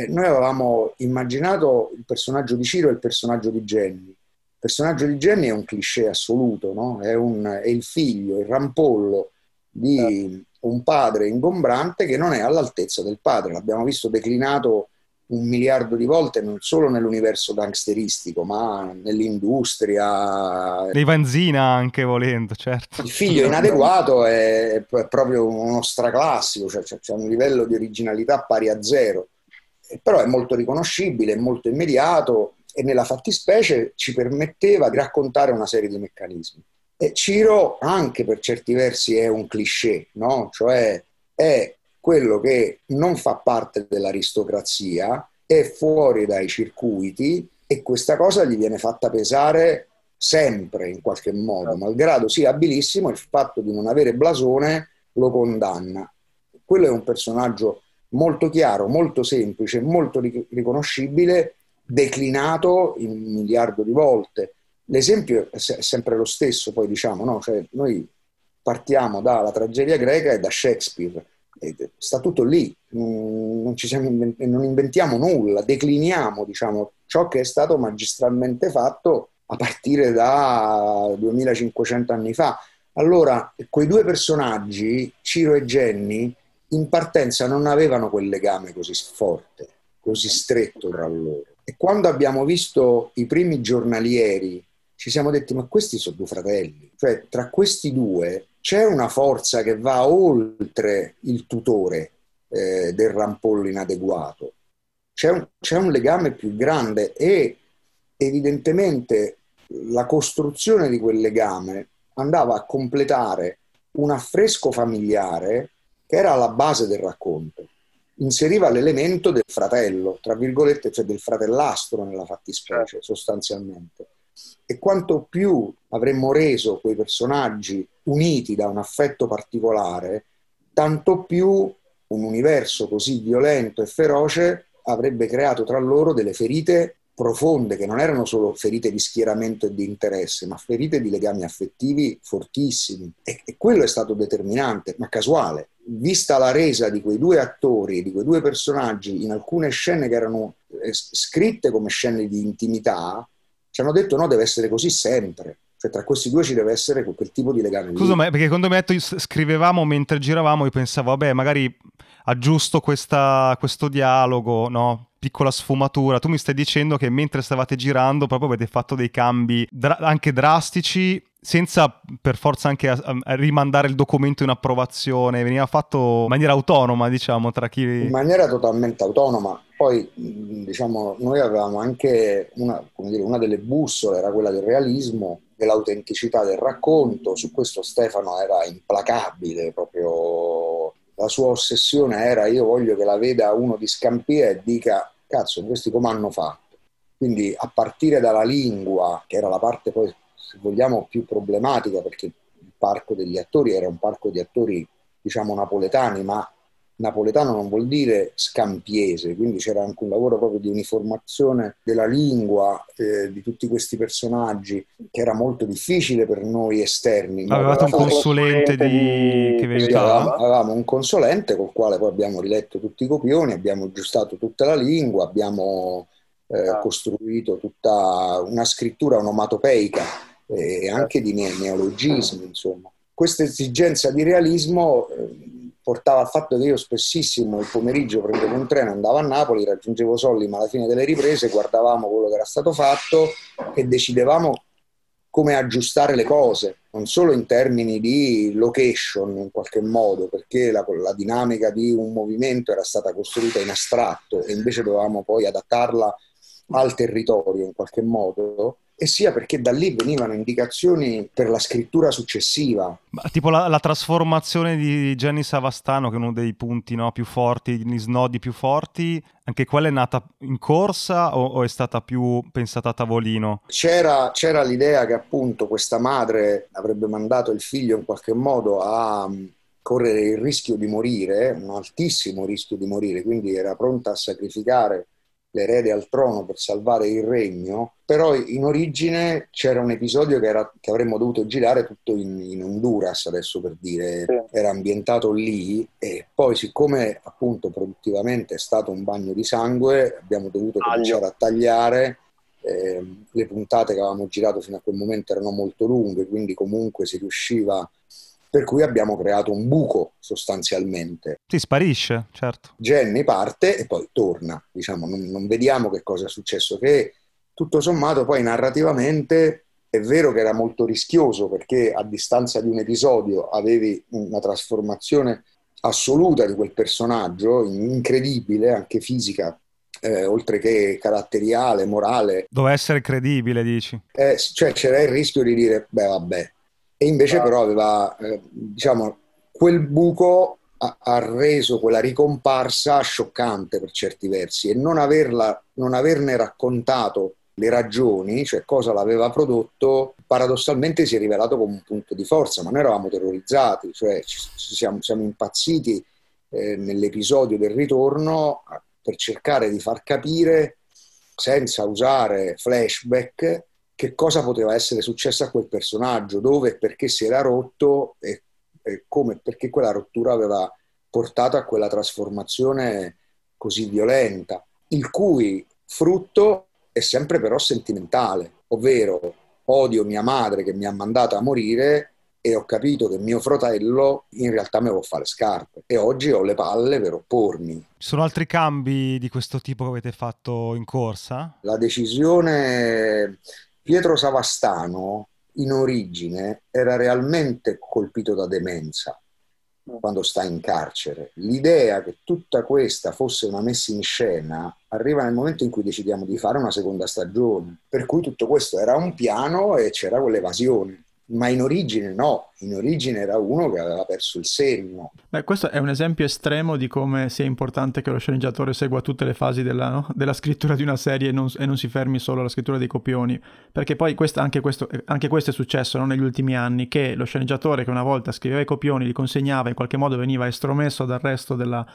noi avevamo immaginato il personaggio di Ciro e il personaggio di Jenny. Il personaggio di Jenny è un cliché assoluto, no? È, un, è il figlio, il rampollo di un padre ingombrante che non è all'altezza del padre. L'abbiamo visto declinato un miliardo di volte, non solo nell'universo gangsteristico, ma nell'industria. Dei Vanzina anche, volendo, certo. Il figlio inadeguato è proprio uno straclassico, cioè c'è un livello di originalità pari a zero. Però è molto riconoscibile, è molto immediato, e nella fattispecie ci permetteva di raccontare una serie di meccanismi. E Ciro anche per certi versi è un cliché, no? Cioè è quello che non fa parte dell'aristocrazia, è fuori dai circuiti, e questa cosa gli viene fatta pesare sempre in qualche modo, malgrado sia abilissimo, il fatto di non avere blasone lo condanna. Quello è un personaggio molto chiaro, molto semplice, molto riconoscibile, declinato in un miliardo di volte. L'esempio è sempre lo stesso, poi diciamo, no? Cioè, noi partiamo dalla tragedia greca e da Shakespeare, e sta tutto lì, non, ci siamo invent- non inventiamo nulla, decliniamo, diciamo, ciò che è stato magistralmente fatto a partire da duemilacinquecento anni fa. Allora, quei due personaggi, Ciro e Jenny, in partenza non avevano quel legame così forte, così stretto tra loro. E quando abbiamo visto i primi giornalieri ci siamo detti ma questi sono due fratelli, cioè tra questi due c'è una forza che va oltre il tutore eh, del rampollo inadeguato, c'è un, c'è un legame più grande, e evidentemente la costruzione di quel legame andava a completare un affresco familiare che era alla base del racconto. Inseriva l'elemento del fratello, tra virgolette, cioè del fratellastro nella fattispecie, sostanzialmente. E quanto più avremmo reso quei personaggi uniti da un affetto particolare, tanto più un universo così violento e feroce avrebbe creato tra loro delle ferite profonde, che non erano solo ferite di schieramento e di interesse, ma ferite di legami affettivi fortissimi. E, e quello è stato determinante, ma casuale. Vista la resa di quei due attori, di quei due personaggi, in alcune scene che erano scritte come scene di intimità, ci hanno detto no, deve essere così sempre. Cioè tra questi due ci deve essere quel tipo di legame. Scusa, ma perché quando mi hai detto scrivevamo mentre giravamo, io pensavo vabbè, magari aggiusto questa, questo dialogo, no? Piccola sfumatura. Tu mi stai dicendo che mentre stavate girando proprio avete fatto dei cambi dra- anche drastici, senza per forza anche a- a rimandare il documento in approvazione, veniva fatto in maniera autonoma, diciamo, tra chi... In maniera totalmente autonoma. Poi, diciamo, noi avevamo anche una, come dire, una delle bussole, era quella del realismo, dell'autenticità del racconto. Su questo Stefano era implacabile, proprio... La sua ossessione era io voglio che la veda uno di Scampia e dica cazzo, questi come hanno fatto? Quindi a partire dalla lingua, che era la parte poi se vogliamo più problematica, perché il parco degli attori era un parco di attori diciamo napoletani, ma napoletano non vuol dire scampiese, quindi c'era anche un lavoro proprio di uniformazione della lingua eh, di tutti questi personaggi che era molto difficile per noi esterni. Avevate un consulente di... che vi aiutava? Avevamo un consulente col quale poi abbiamo riletto tutti i copioni, abbiamo aggiustato tutta la lingua, abbiamo eh, ah. costruito tutta una scrittura onomatopeica e eh, anche di ne- neologismi, ah. insomma. Questa esigenza di realismo... Eh, portava al fatto che io spessissimo il pomeriggio prendevo un treno, andavo a Napoli, raggiungevo Sollima alla fine delle riprese, guardavamo quello che era stato fatto e decidevamo come aggiustare le cose. non solo in termini di location in qualche modo, perché la, la dinamica di un movimento era stata costruita in astratto e invece dovevamo poi adattarla al territorio in qualche modo, e sia perché da lì venivano indicazioni per la scrittura successiva. Ma tipo la, la trasformazione di Jenny Savastano, che è uno dei punti, no, più forti, gli snodi più forti, anche quella è nata in corsa o, o è stata più pensata a tavolino? C'era, c'era l'idea che appunto questa madre avrebbe mandato il figlio in qualche modo a correre il rischio di morire, un altissimo rischio di morire, quindi era pronta a sacrificare l'erede al trono per salvare il regno, però in origine c'era un episodio che, era, che avremmo dovuto girare tutto in, in Honduras, adesso per dire, sì. Era ambientato lì e poi, siccome appunto produttivamente è stato un bagno di sangue, abbiamo dovuto Aglio. cominciare a tagliare, eh, le puntate che avevamo girato fino a quel momento erano molto lunghe, quindi comunque si riusciva... Per cui abbiamo creato un buco sostanzialmente. Si sparisce, certo. Jenny parte e poi torna, diciamo, non, non vediamo che cosa è successo, che tutto sommato poi narrativamente è vero che era molto rischioso, perché a distanza di un episodio avevi una trasformazione assoluta di quel personaggio, incredibile, anche fisica, eh, oltre che caratteriale, morale. Doveva essere credibile, dici? Eh, cioè c'era il rischio di dire, beh vabbè. E invece però aveva, eh, diciamo, quel buco ha, ha reso quella ricomparsa scioccante per certi versi, e non, averla, non averne raccontato le ragioni, cioè cosa l'aveva prodotto, paradossalmente si è rivelato come un punto di forza, ma noi eravamo terrorizzati, cioè ci siamo, siamo impazziti eh, nell'episodio del ritorno per cercare di far capire, senza usare flashback, che cosa poteva essere successo a quel personaggio, dove e perché si era rotto e, e come e perché quella rottura aveva portato a quella trasformazione così violenta, il cui frutto è sempre però sentimentale, ovvero odio mia madre che mi ha mandato a morire e ho capito che mio fratello in realtà mi può fare scarpe e oggi ho le palle per oppormi. Ci sono altri cambi di questo tipo che avete fatto in corsa? La decisione... Pietro Savastano in origine era realmente colpito da demenza quando sta in carcere. L'idea che tutta questa fosse una messa in scena arriva nel momento in cui decidiamo di fare una seconda stagione, per cui tutto questo era un piano e c'era quell'evasione. Ma in origine no, in origine era uno che aveva perso il segno. Beh, questo è un esempio estremo di come sia importante che lo sceneggiatore segua tutte le fasi della, no? della scrittura di una serie e non, e non si fermi solo alla scrittura dei copioni, perché poi questa, anche, questo, anche questo è successo, no? Negli ultimi anni, che lo sceneggiatore che una volta scriveva i copioni, li consegnava, in qualche modo veniva estromesso dal resto della...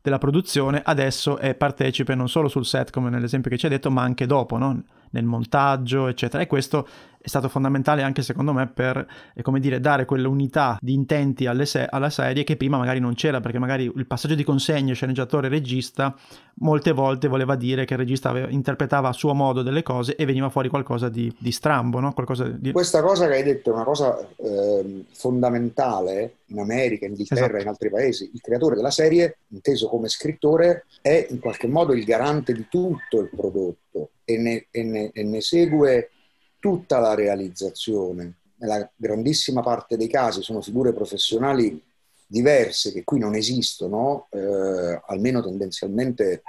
della produzione, adesso è partecipe non solo sul set, come nell'esempio che ci hai detto, ma anche dopo, no? Nel montaggio, eccetera. E questo è stato fondamentale anche, secondo me, per, come dire, dare quell'unità di intenti alle se- alla serie che prima magari non c'era, perché magari il passaggio di consegne sceneggiatore-regista molte volte voleva dire che il regista aveva, interpretava a suo modo delle cose e veniva fuori qualcosa di, di strambo, no? Qualcosa di... Questa cosa che hai detto è una cosa eh, fondamentale in America, in Inghilterra, esatto. In altri paesi. Il creatore della serie, inteso come scrittore, è in qualche modo il garante di tutto il prodotto e ne, e ne, e ne segue tutta la realizzazione. Nella grandissima parte dei casi sono figure professionali diverse che qui non esistono, eh, almeno tendenzialmente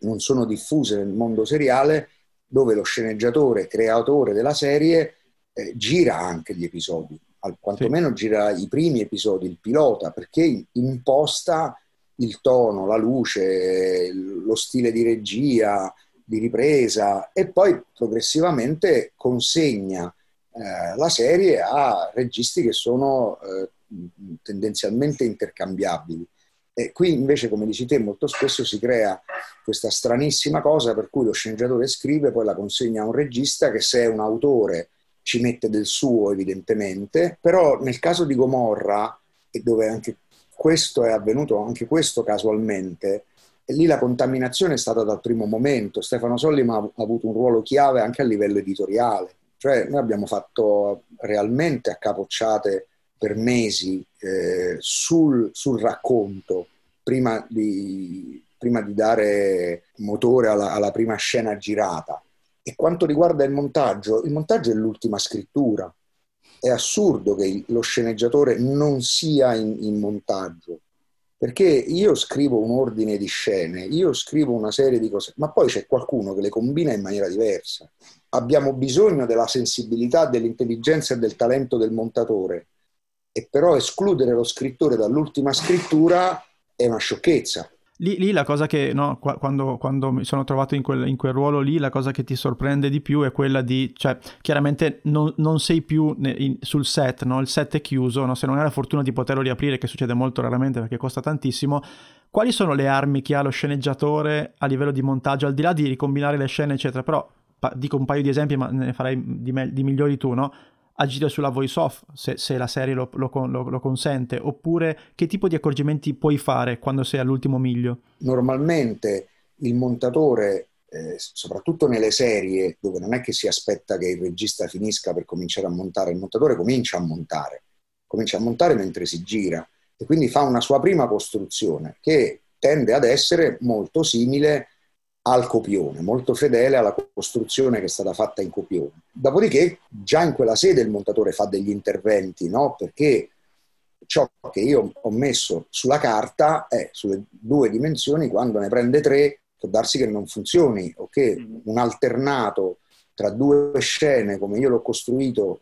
non sono diffuse nel mondo seriale, dove lo sceneggiatore, creatore della serie, eh, gira anche gli episodi, al, quantomeno sì. Gira i primi episodi, il pilota, perché imposta il tono, la luce, lo stile di regia, di ripresa, e poi progressivamente consegna eh, la serie a registi che sono eh, tendenzialmente intercambiabili. E qui invece, come dici te, molto spesso si crea questa stranissima cosa per cui lo sceneggiatore scrive, poi la consegna a un regista che, se è un autore, ci mette del suo evidentemente, però nel caso di Gomorra, e dove anche questo è avvenuto, anche questo casualmente, e lì la contaminazione è stata dal primo momento. Stefano Sollima ha avuto un ruolo chiave anche a livello editoriale, cioè noi abbiamo fatto realmente accapocciate per mesi eh, sul, sul racconto prima di, prima di dare motore alla, alla prima scena girata. E quanto riguarda il montaggio, il montaggio è l'ultima scrittura. è assurdo che lo sceneggiatore non sia in, in montaggio, perché io scrivo un ordine di scene, io scrivo una serie di cose, ma poi c'è qualcuno che le combina in maniera diversa. Abbiamo bisogno della sensibilità, dell'intelligenza e del talento del montatore, e però escludere lo scrittore dall'ultima scrittura è una sciocchezza. Lì, lì la cosa che, no, quando, quando mi sono trovato in quel, in quel ruolo lì, la cosa che ti sorprende di più è quella di, cioè, chiaramente non, non sei più ne, in, sul set, no? Il set è chiuso, no? Se non hai la fortuna di poterlo riaprire, che succede molto raramente perché costa tantissimo, quali sono le armi che ha lo sceneggiatore a livello di montaggio, al di là di ricombinare le scene, eccetera? Però, pa- dico un paio di esempi, ma ne farai di, me- di migliori tu, no? Agire sulla voice off, se, se la serie lo, lo, lo, lo consente, oppure che tipo di accorgimenti puoi fare quando sei all'ultimo miglio? Normalmente il montatore, eh, soprattutto nelle serie dove non è che si aspetta che il regista finisca per cominciare a montare, il montatore comincia a montare, comincia a montare mentre si gira, e quindi fa una sua prima costruzione che tende ad essere molto simile al copione, molto fedele alla costruzione che è stata fatta in copione. Dopodiché già in quella sede il montatore fa degli interventi, no? Perché ciò che io ho messo sulla carta è sulle due dimensioni, quando ne prende tre può darsi che non funzioni, o che un alternato tra due scene come io l'ho costruito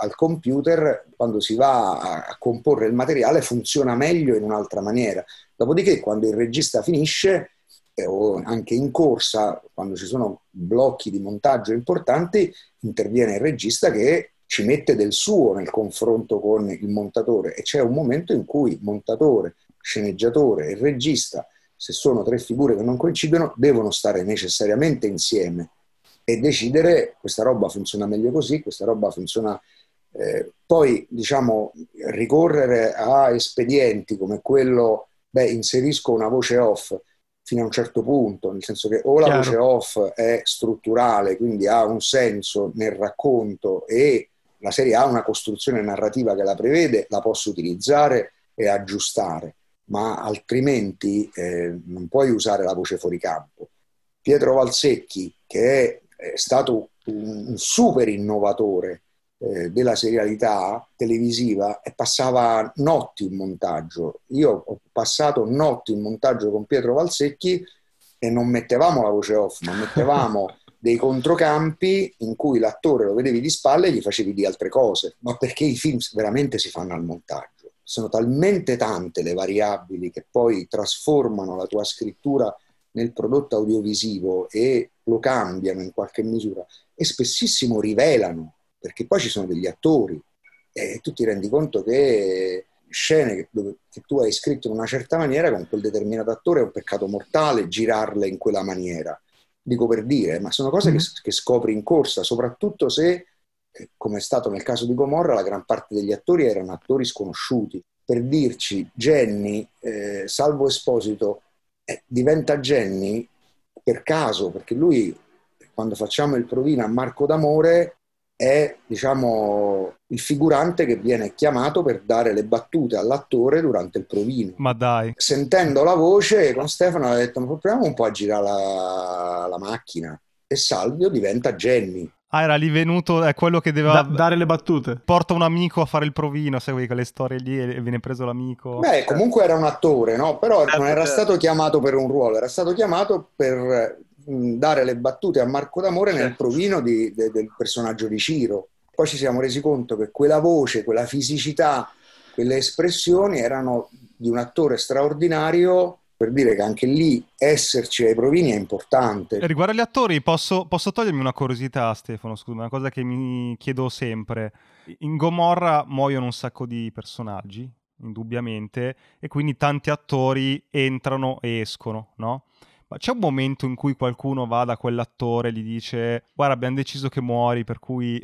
al computer, quando si va a, a comporre il materiale, funziona meglio in un'altra maniera. Dopodiché quando il regista finisce, o anche in corsa, quando ci sono blocchi di montaggio importanti, interviene il regista che ci mette del suo nel confronto con il montatore, e c'è un momento in cui montatore, sceneggiatore e regista, se sono tre figure che non coincidono, devono stare necessariamente insieme e decidere: questa roba funziona meglio così, questa roba funziona... Eh, poi, diciamo, ricorrere a espedienti come quello, beh, inserisco una voce off, fino a un certo punto, nel senso che o la Chiaro. voce off è strutturale, quindi ha un senso nel racconto e la serie ha una costruzione narrativa che la prevede, la posso utilizzare e aggiustare, ma altrimenti eh, non puoi usare la voce fuori campo. Pietro Valsecchi, che è, è stato un, un super innovatore eh, della serialità televisiva, e passava notti in montaggio. Io ho passato notti in montaggio con Pietro Valsecchi e non mettevamo la voce off, ma mettevamo dei controcampi in cui l'attore lo vedevi di spalle e gli facevi di altre cose, ma perché i film veramente si fanno al montaggio. Sono talmente tante le variabili che poi trasformano la tua scrittura nel prodotto audiovisivo e lo cambiano in qualche misura, e spessissimo rivelano, perché poi ci sono degli attori e tu ti rendi conto che scene che, dove, che tu hai scritto in una certa maniera con quel determinato attore è un peccato mortale girarle in quella maniera, dico per dire, ma sono cose mm. che, che scopri in corsa, soprattutto se, come è stato nel caso di Gomorra, la gran parte degli attori erano attori sconosciuti. Per dirci, Jenny, eh, Salvo Esposito eh, diventa Jenny per caso, perché lui, quando facciamo il provino a Marco D'Amore, è, diciamo, il figurante che viene chiamato per dare le battute all'attore durante il provino. Ma dai! Sentendo la voce, con Stefano ha detto: ma proviamo un po' a girare la, la macchina. E Salvio diventa Jenny. Ah, era lì venuto, è quello che doveva... Da, dare le battute. Porta un amico a fare il provino, sai, quelle storie lì, e viene preso l'amico. Beh, comunque era un attore, no? Però non era stato chiamato per un ruolo, era stato chiamato per... dare le battute a Marco D'Amore nel provino di, de, del personaggio di Ciro. Poi ci siamo resi conto che quella voce, quella fisicità, quelle espressioni erano di un attore straordinario, per dire che anche lì esserci ai provini è importante. Riguardo agli attori, posso, posso togliermi una curiosità, Stefano, scusa, una cosa che mi chiedo sempre. In Gomorra muoiono un sacco di personaggi, indubbiamente, e quindi tanti attori entrano e escono, no? Ma c'è un momento in cui qualcuno va da quell'attore e gli dice: guarda, abbiamo deciso che muori, per cui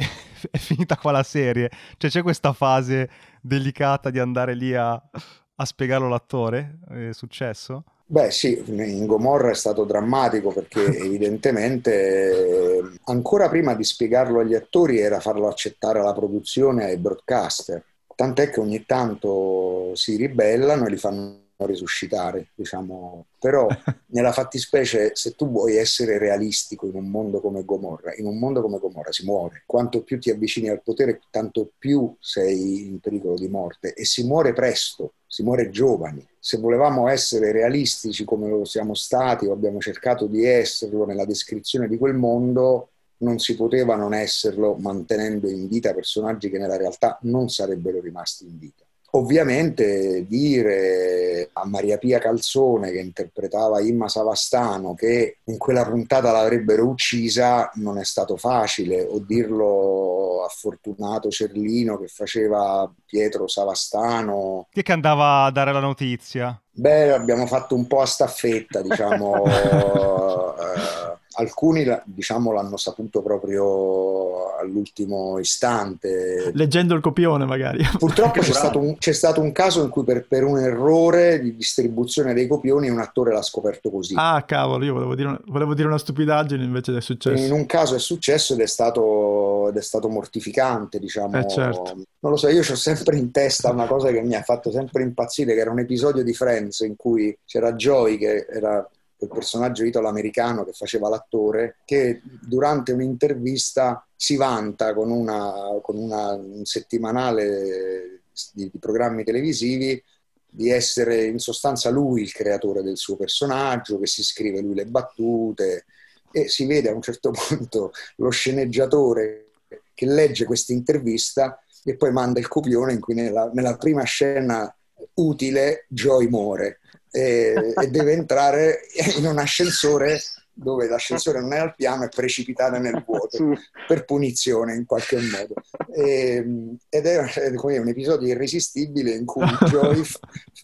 è finita qua la serie? Cioè, c'è questa fase delicata di andare lì a, a spiegarlo all'attore? È successo? Beh sì, in Gomorra è stato drammatico, perché evidentemente ancora prima di spiegarlo agli attori era farlo accettare alla produzione e ai broadcaster, tant'è che ogni tanto si ribellano e li fanno risuscitare, diciamo. Però nella fattispecie, se tu vuoi essere realistico in un mondo come Gomorra, in un mondo come Gomorra si muore. Quanto più ti avvicini al potere, tanto più sei in pericolo di morte, e si muore presto, si muore giovani. Se volevamo essere realistici come lo siamo stati, o abbiamo cercato di esserlo nella descrizione di quel mondo, non si poteva non esserlo mantenendo in vita personaggi che nella realtà non sarebbero rimasti in vita. Ovviamente dire a Maria Pia Calzone, che interpretava Imma Savastano, che in quella puntata l'avrebbero uccisa non è stato facile, o dirlo a Fortunato Cerlino, che faceva Pietro Savastano. Chi è che andava a dare la notizia? Beh, l'abbiamo fatto un po' a staffetta, diciamo. eh, alcuni, diciamo, l'hanno saputo proprio all'ultimo istante. Leggendo il copione, magari. Purtroppo c'è stato, un, c'è stato un caso in cui per, per un errore di distribuzione dei copioni un attore l'ha scoperto così. Ah, cavolo, io volevo dire una, volevo dire una stupidaggine, invece è successo. In un caso è successo ed è stato, ed è stato mortificante, diciamo. Eh, certo. Non lo so, io c'ho sempre in testa una cosa che mi ha fatto sempre impazzire, che era un episodio di Friends in cui c'era Joey, che era quel personaggio italo-americano che faceva l'attore, che durante un'intervista si vanta con, una, con una, un settimanale di, di programmi televisivi di essere in sostanza lui il creatore del suo personaggio, che si scrive lui le battute, e si vede a un certo punto lo sceneggiatore che legge questa intervista e poi manda il copione in cui nella, nella prima scena utile Joy muore e, e deve entrare in un ascensore dove l'ascensore non è al piano e precipitare nel vuoto per punizione in qualche modo, e, ed è, è un episodio irresistibile in cui Joy f-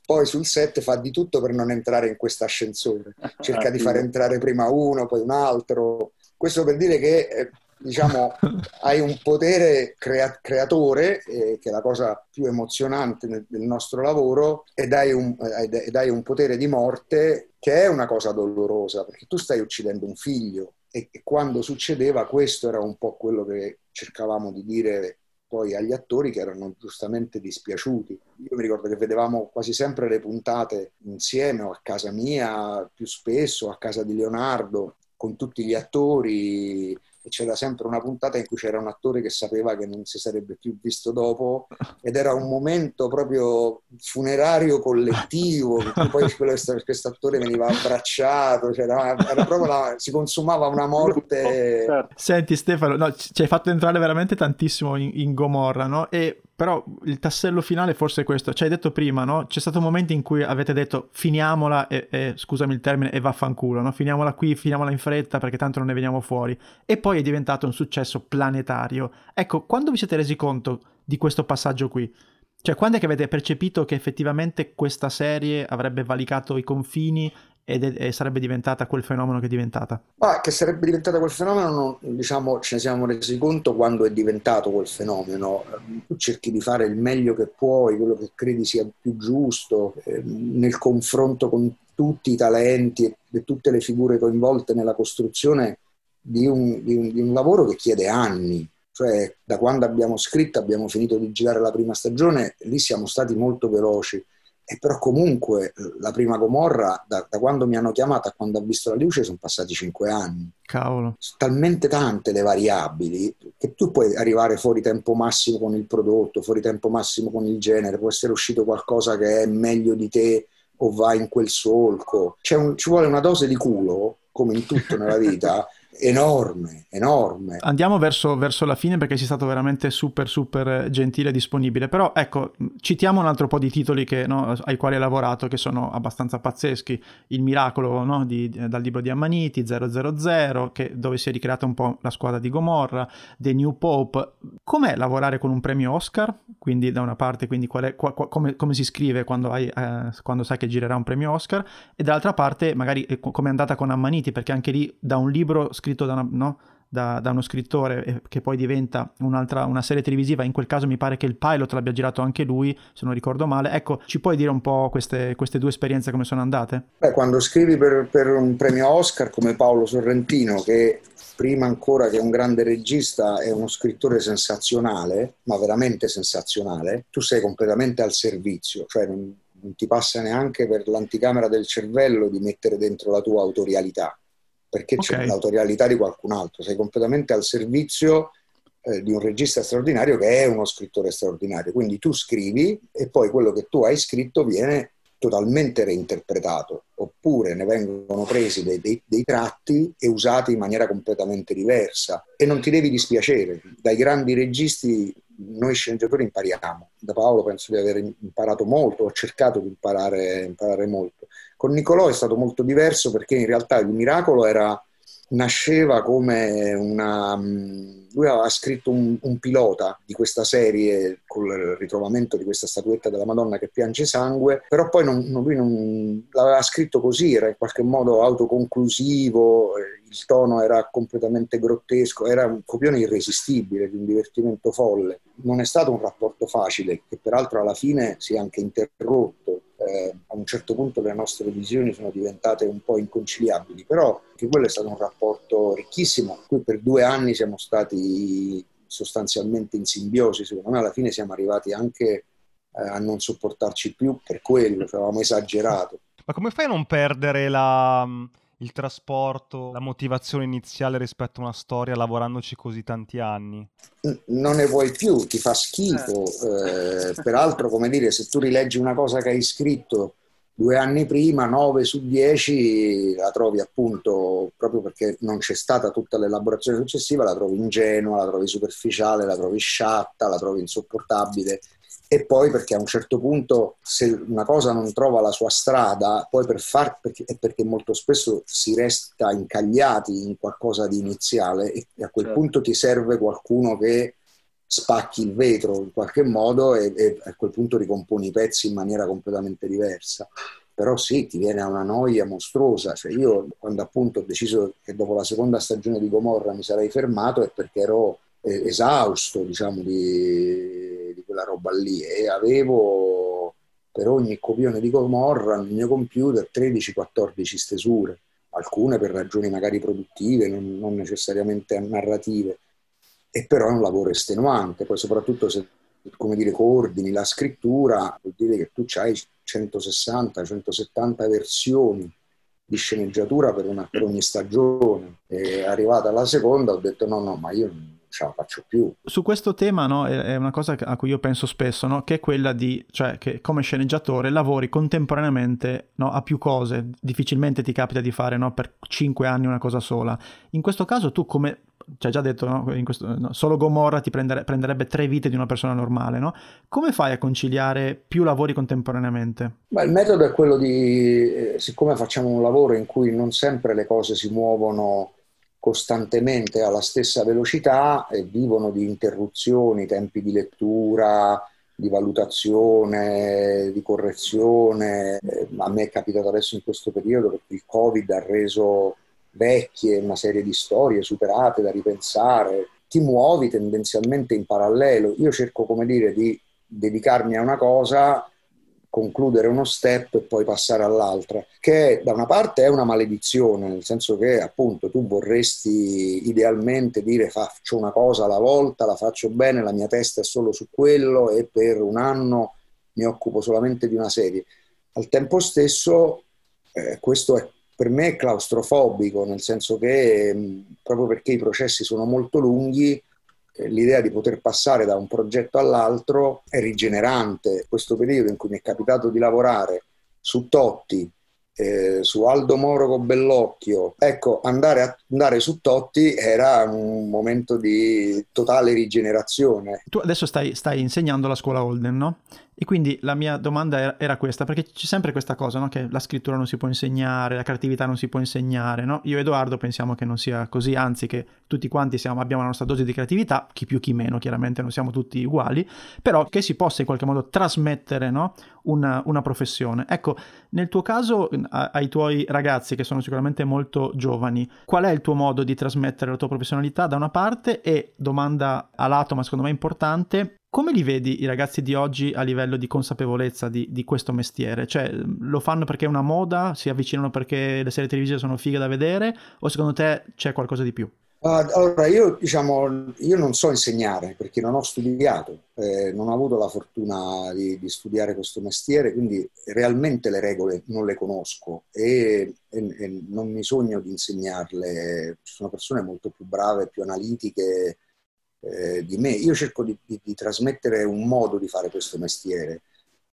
poi sul set fa di tutto per non entrare in questo ascensore, cerca di far entrare prima uno poi un altro. Questo per dire che eh, diciamo, hai un potere crea- creatore, eh, che è la cosa più emozionante nel, del nostro lavoro, ed hai, un, eh, ed hai un potere di morte che è una cosa dolorosa, perché tu stai uccidendo un figlio, e, e quando succedeva questo era un po' quello che cercavamo di dire poi agli attori, che erano giustamente dispiaciuti. Io mi ricordo che vedevamo quasi sempre le puntate insieme, o a casa mia più spesso, a casa di Leonardo, con tutti gli attori, e c'era sempre una puntata in cui c'era un attore che sapeva che non si sarebbe più visto dopo, ed era un momento proprio funerario collettivo, poi questo attore veniva abbracciato, cioè era, era proprio la, si consumava una morte. Senti Stefano, no, ci hai fatto entrare veramente tantissimo in, in Gomorra, no? E però il tassello finale forse è questo, ci hai detto prima, no? C'è stato un momento in cui avete detto finiamola e, e scusami il termine, e vaffanculo, no? Finiamola qui, finiamola in fretta perché tanto non ne veniamo fuori, e poi è diventato un successo planetario. Ecco, quando vi siete resi conto di questo passaggio qui? Cioè, quando è che avete percepito che effettivamente questa serie avrebbe valicato i confini ed è, e sarebbe diventata quel fenomeno che è diventata? Ah, che sarebbe diventata quel fenomeno, diciamo, ce ne siamo resi conto quando è diventato quel fenomeno. Tu cerchi di fare il meglio che puoi, quello che credi sia più giusto, eh, nel confronto con tutti i talenti e, e tutte le figure coinvolte nella costruzione di un, di un, di un lavoro che chiede anni. Cioè, da quando abbiamo scritto, abbiamo finito di girare la prima stagione, lì siamo stati molto veloci. E però comunque la prima Gomorra, da, da quando mi hanno chiamato a quando ha visto la luce, sono passati cinque anni. Cavolo. Sono talmente tante le variabili che tu puoi arrivare fuori tempo massimo con il prodotto, fuori tempo massimo con il genere, può essere uscito qualcosa che è meglio di te o va in quel solco. C'è un, ci vuole una dose di culo, come in tutto nella vita, enorme, enorme. Andiamo verso, verso la fine, perché sei stato veramente super super gentile e disponibile, però ecco, citiamo un altro po' di titoli che, no, ai quali hai lavorato, che sono abbastanza pazzeschi. Il miracolo, no, di, dal libro di Ammaniti, zero zero zero, che, dove si è ricreata un po' la squadra di Gomorra, The New Pope. Com'è lavorare con un premio Oscar? Quindi da una parte, quindi qual è, qua, qua, come, come si scrive quando, hai, eh, quando sai che girerà un premio Oscar, e dall'altra parte magari eh, come è andata con Ammaniti, perché anche lì da un libro scritto da, una, no? da, da uno scrittore che poi diventa un'altra, una serie televisiva. In quel caso mi pare che il pilot l'abbia girato anche lui, se non ricordo male. Ecco, ci puoi dire un po' queste, queste due esperienze come sono andate? Beh, quando scrivi per, per un premio Oscar come Paolo Sorrentino, che prima ancora che un grande regista è uno scrittore sensazionale, ma veramente sensazionale, tu sei completamente al servizio, cioè non non ti passa neanche per l'anticamera del cervello di mettere dentro la tua autorialità, perché okay. c'è l'autorialità di qualcun altro, sei completamente al servizio eh, di un regista straordinario che è uno scrittore straordinario, quindi tu scrivi e poi quello che tu hai scritto viene totalmente reinterpretato, oppure ne vengono presi dei, dei, dei tratti e usati in maniera completamente diversa, e non ti devi dispiacere. Dai grandi registi noi sceneggiatori impariamo, da Paolo penso di aver imparato molto, ho cercato di imparare, imparare molto. Con Nicolò è stato molto diverso, perché in realtà Il miracolo era, nasceva come una... lui aveva scritto un, un pilota di questa serie col ritrovamento di questa statuetta della Madonna che piange sangue, però poi non, non, lui non l'aveva scritto così, era in qualche modo autoconclusivo, il tono era completamente grottesco, era un copione irresistibile, di un divertimento folle. Non è stato un rapporto facile, che peraltro alla fine si è anche interrotto. Eh, a un certo punto le nostre visioni sono diventate un po' inconciliabili, però anche quello è stato un rapporto ricchissimo. Qui per due anni siamo stati sostanzialmente in simbiosi, secondo me alla fine siamo arrivati anche eh, a non sopportarci più per quello, cioè, avevamo esagerato. Ma come fai a non perdere la, il trasporto, la motivazione iniziale rispetto a una storia lavorandoci così tanti anni? Non ne vuoi più, ti fa schifo, eh, peraltro come dire, se tu rileggi una cosa che hai scritto due anni prima, nove su dieci la trovi, appunto, proprio perché non c'è stata tutta l'elaborazione successiva, la trovi ingenua, la trovi superficiale, la trovi sciatta, la trovi insopportabile. E poi perché a un certo punto, se una cosa non trova la sua strada, poi per far, perché, è perché molto spesso si resta incagliati in qualcosa di iniziale, e a quel certo. punto ti serve qualcuno che spacchi il vetro in qualche modo, e, e a quel punto ricomponi i pezzi in maniera completamente diversa. Però sì, ti viene una noia mostruosa. Cioè io, quando appunto ho deciso che dopo la seconda stagione di Gomorra mi sarei fermato, è perché ero esausto, diciamo, di, di quella roba lì, e avevo per ogni copione di Gomorra nel mio computer tredici quattordici stesure, alcune per ragioni magari produttive, non, non necessariamente narrative, e però è un lavoro estenuante. Poi soprattutto se, come dire, coordini la scrittura, vuol dire che tu hai centosessanta centosettanta versioni di sceneggiatura per, una, per ogni stagione, e arrivata la seconda ho detto no no, ma io ce la faccio più. Su questo tema, no, è una cosa a cui io penso spesso, no, che è quella di, cioè, che come sceneggiatore lavori contemporaneamente, no, a più cose, difficilmente ti capita di fare, no, per cinque anni una cosa sola. In questo caso tu come, cioè già detto, no, in questo, no, solo Gomorra ti prendere, prenderebbe tre vite di una persona normale, no? Come fai a conciliare più lavori contemporaneamente? Beh, il metodo è quello di, eh, siccome facciamo un lavoro in cui non sempre le cose si muovono costantemente alla stessa velocità e vivono di interruzioni, tempi di lettura, di valutazione, di correzione. A me è capitato adesso in questo periodo che il Covid ha reso vecchie una serie di storie superate da ripensare, ti muovi tendenzialmente in parallelo. Io cerco, come dire, di dedicarmi a una cosa, concludere uno step e poi passare all'altra, che da una parte è una maledizione, nel senso che appunto tu vorresti idealmente dire faccio una cosa alla volta, la faccio bene, la mia testa è solo su quello e per un anno mi occupo solamente di una serie. Al tempo stesso eh, questo è per me claustrofobico, nel senso che mh, proprio perché i processi sono molto lunghi, l'idea di poter passare da un progetto all'altro è rigenerante. Questo periodo in cui mi è capitato di lavorare su Totti, eh, su Aldo Moro con Bellocchio, ecco, andare, a, andare su Totti era un momento di totale rigenerazione. Tu adesso stai, stai insegnando alla scuola Holden, no? E quindi la mia domanda era questa, perché c'è sempre questa cosa, no? Che la scrittura non si può insegnare, la creatività non si può insegnare, no? Io e Edoardo pensiamo che non sia così, anzi che tutti quanti siamo, abbiamo la nostra dose di creatività, chi più chi meno, chiaramente non siamo tutti uguali, però che si possa in qualche modo trasmettere, no? una, una professione. Ecco, nel tuo caso, a, ai tuoi ragazzi che sono sicuramente molto giovani, qual è il tuo modo di trasmettere la tua professionalità da una parte, e domanda a lato ma secondo me importante, come li vedi i ragazzi di oggi a livello di consapevolezza di, di questo mestiere? Cioè, lo fanno perché è una moda? Si avvicinano perché le serie televisive sono fighe da vedere? O secondo te c'è qualcosa di più? Uh, allora, io diciamo, io non so insegnare perché non ho studiato, eh, non ho avuto la fortuna di, di studiare questo mestiere, quindi realmente le regole non le conosco e, e, e non mi sogno di insegnarle. Ci sono persone molto più brave, più analitiche eh, di me. Io cerco di, di, di trasmettere un modo di fare questo mestiere,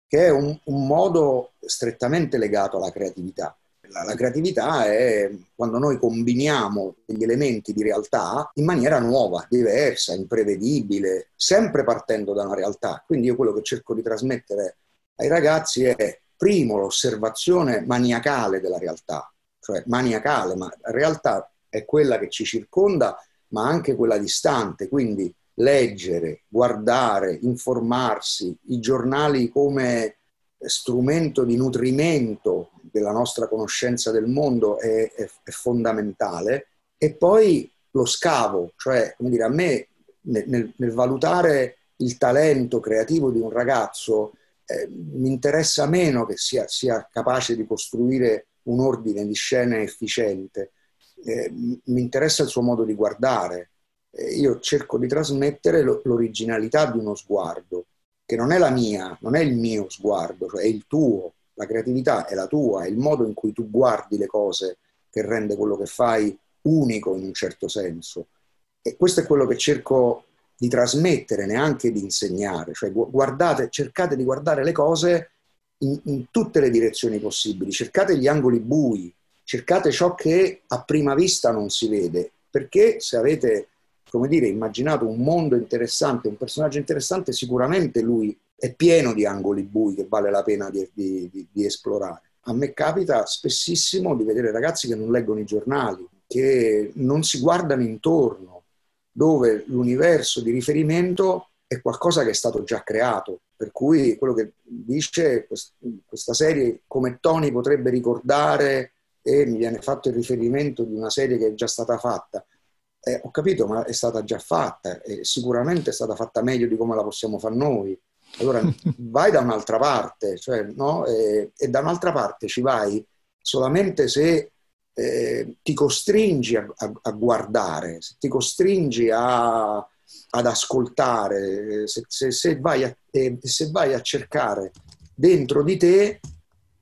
che è un, un modo strettamente legato alla creatività. La, la creatività è quando noi combiniamo degli elementi di realtà in maniera nuova, diversa, imprevedibile, sempre partendo da una realtà. Quindi io quello che cerco di trasmettere ai ragazzi è, primo, l'osservazione maniacale della realtà, cioè maniacale, ma la realtà è quella che ci circonda, ma anche quella distante, quindi leggere, guardare, informarsi, i giornali come strumento di nutrimento della nostra conoscenza del mondo è, è, è fondamentale. E poi lo scavo, cioè come dire, a me nel, nel valutare il talento creativo di un ragazzo eh, mi interessa meno che sia, sia capace di costruire un ordine di scene efficiente, eh, mi interessa il suo modo di guardare. Eh, io cerco di trasmettere l'originalità di uno sguardo che non è la mia, non è il mio sguardo, cioè è il tuo. La creatività è la tua, è il modo in cui tu guardi le cose che rende quello che fai unico in un certo senso. E questo è quello che cerco di trasmettere, neanche di insegnare. Cioè guardate, cercate di guardare le cose in, in tutte le direzioni possibili, cercate gli angoli bui, cercate ciò che a prima vista non si vede, perché se avete, come dire, immaginato un mondo interessante, un personaggio interessante, sicuramente lui è pieno di angoli bui che vale la pena di, di, di esplorare. A me capita spessissimo di vedere ragazzi che non leggono i giornali, che non si guardano intorno, dove l'universo di riferimento è qualcosa che è stato già creato. Per cui quello che dice questa serie, come Tony potrebbe ricordare, e mi viene fatto il riferimento di una serie che è già stata fatta. Eh, ho capito, ma è stata già fatta, e sicuramente è stata fatta meglio di come la possiamo fare noi. Allora vai da un'altra parte, cioè, no? e, e da un'altra parte ci vai solamente se eh, ti costringi a, a, a guardare, se ti costringi a, ad ascoltare, se, se, se, vai a, eh, se vai a cercare dentro di te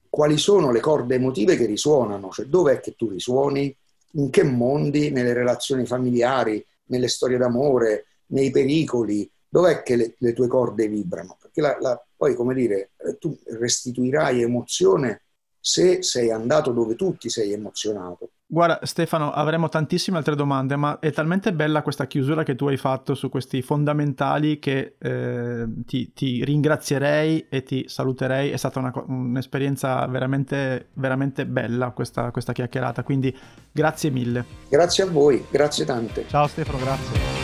quali sono le corde emotive che risuonano, cioè dov'è che tu risuoni, in che mondi, nelle relazioni familiari, nelle storie d'amore, nei pericoli, dov'è che le, le tue corde vibrano? Perché la, la, poi, come dire, tu restituirai emozione se sei andato dove tu ti sei emozionato. Guarda Stefano, avremo tantissime altre domande, ma è talmente bella questa chiusura che tu hai fatto su questi fondamentali che eh, ti, ti ringrazierei e ti saluterei. È stata una, un'esperienza veramente, veramente bella questa, questa chiacchierata, quindi grazie mille. Grazie a voi, grazie tante. Ciao Stefano, grazie.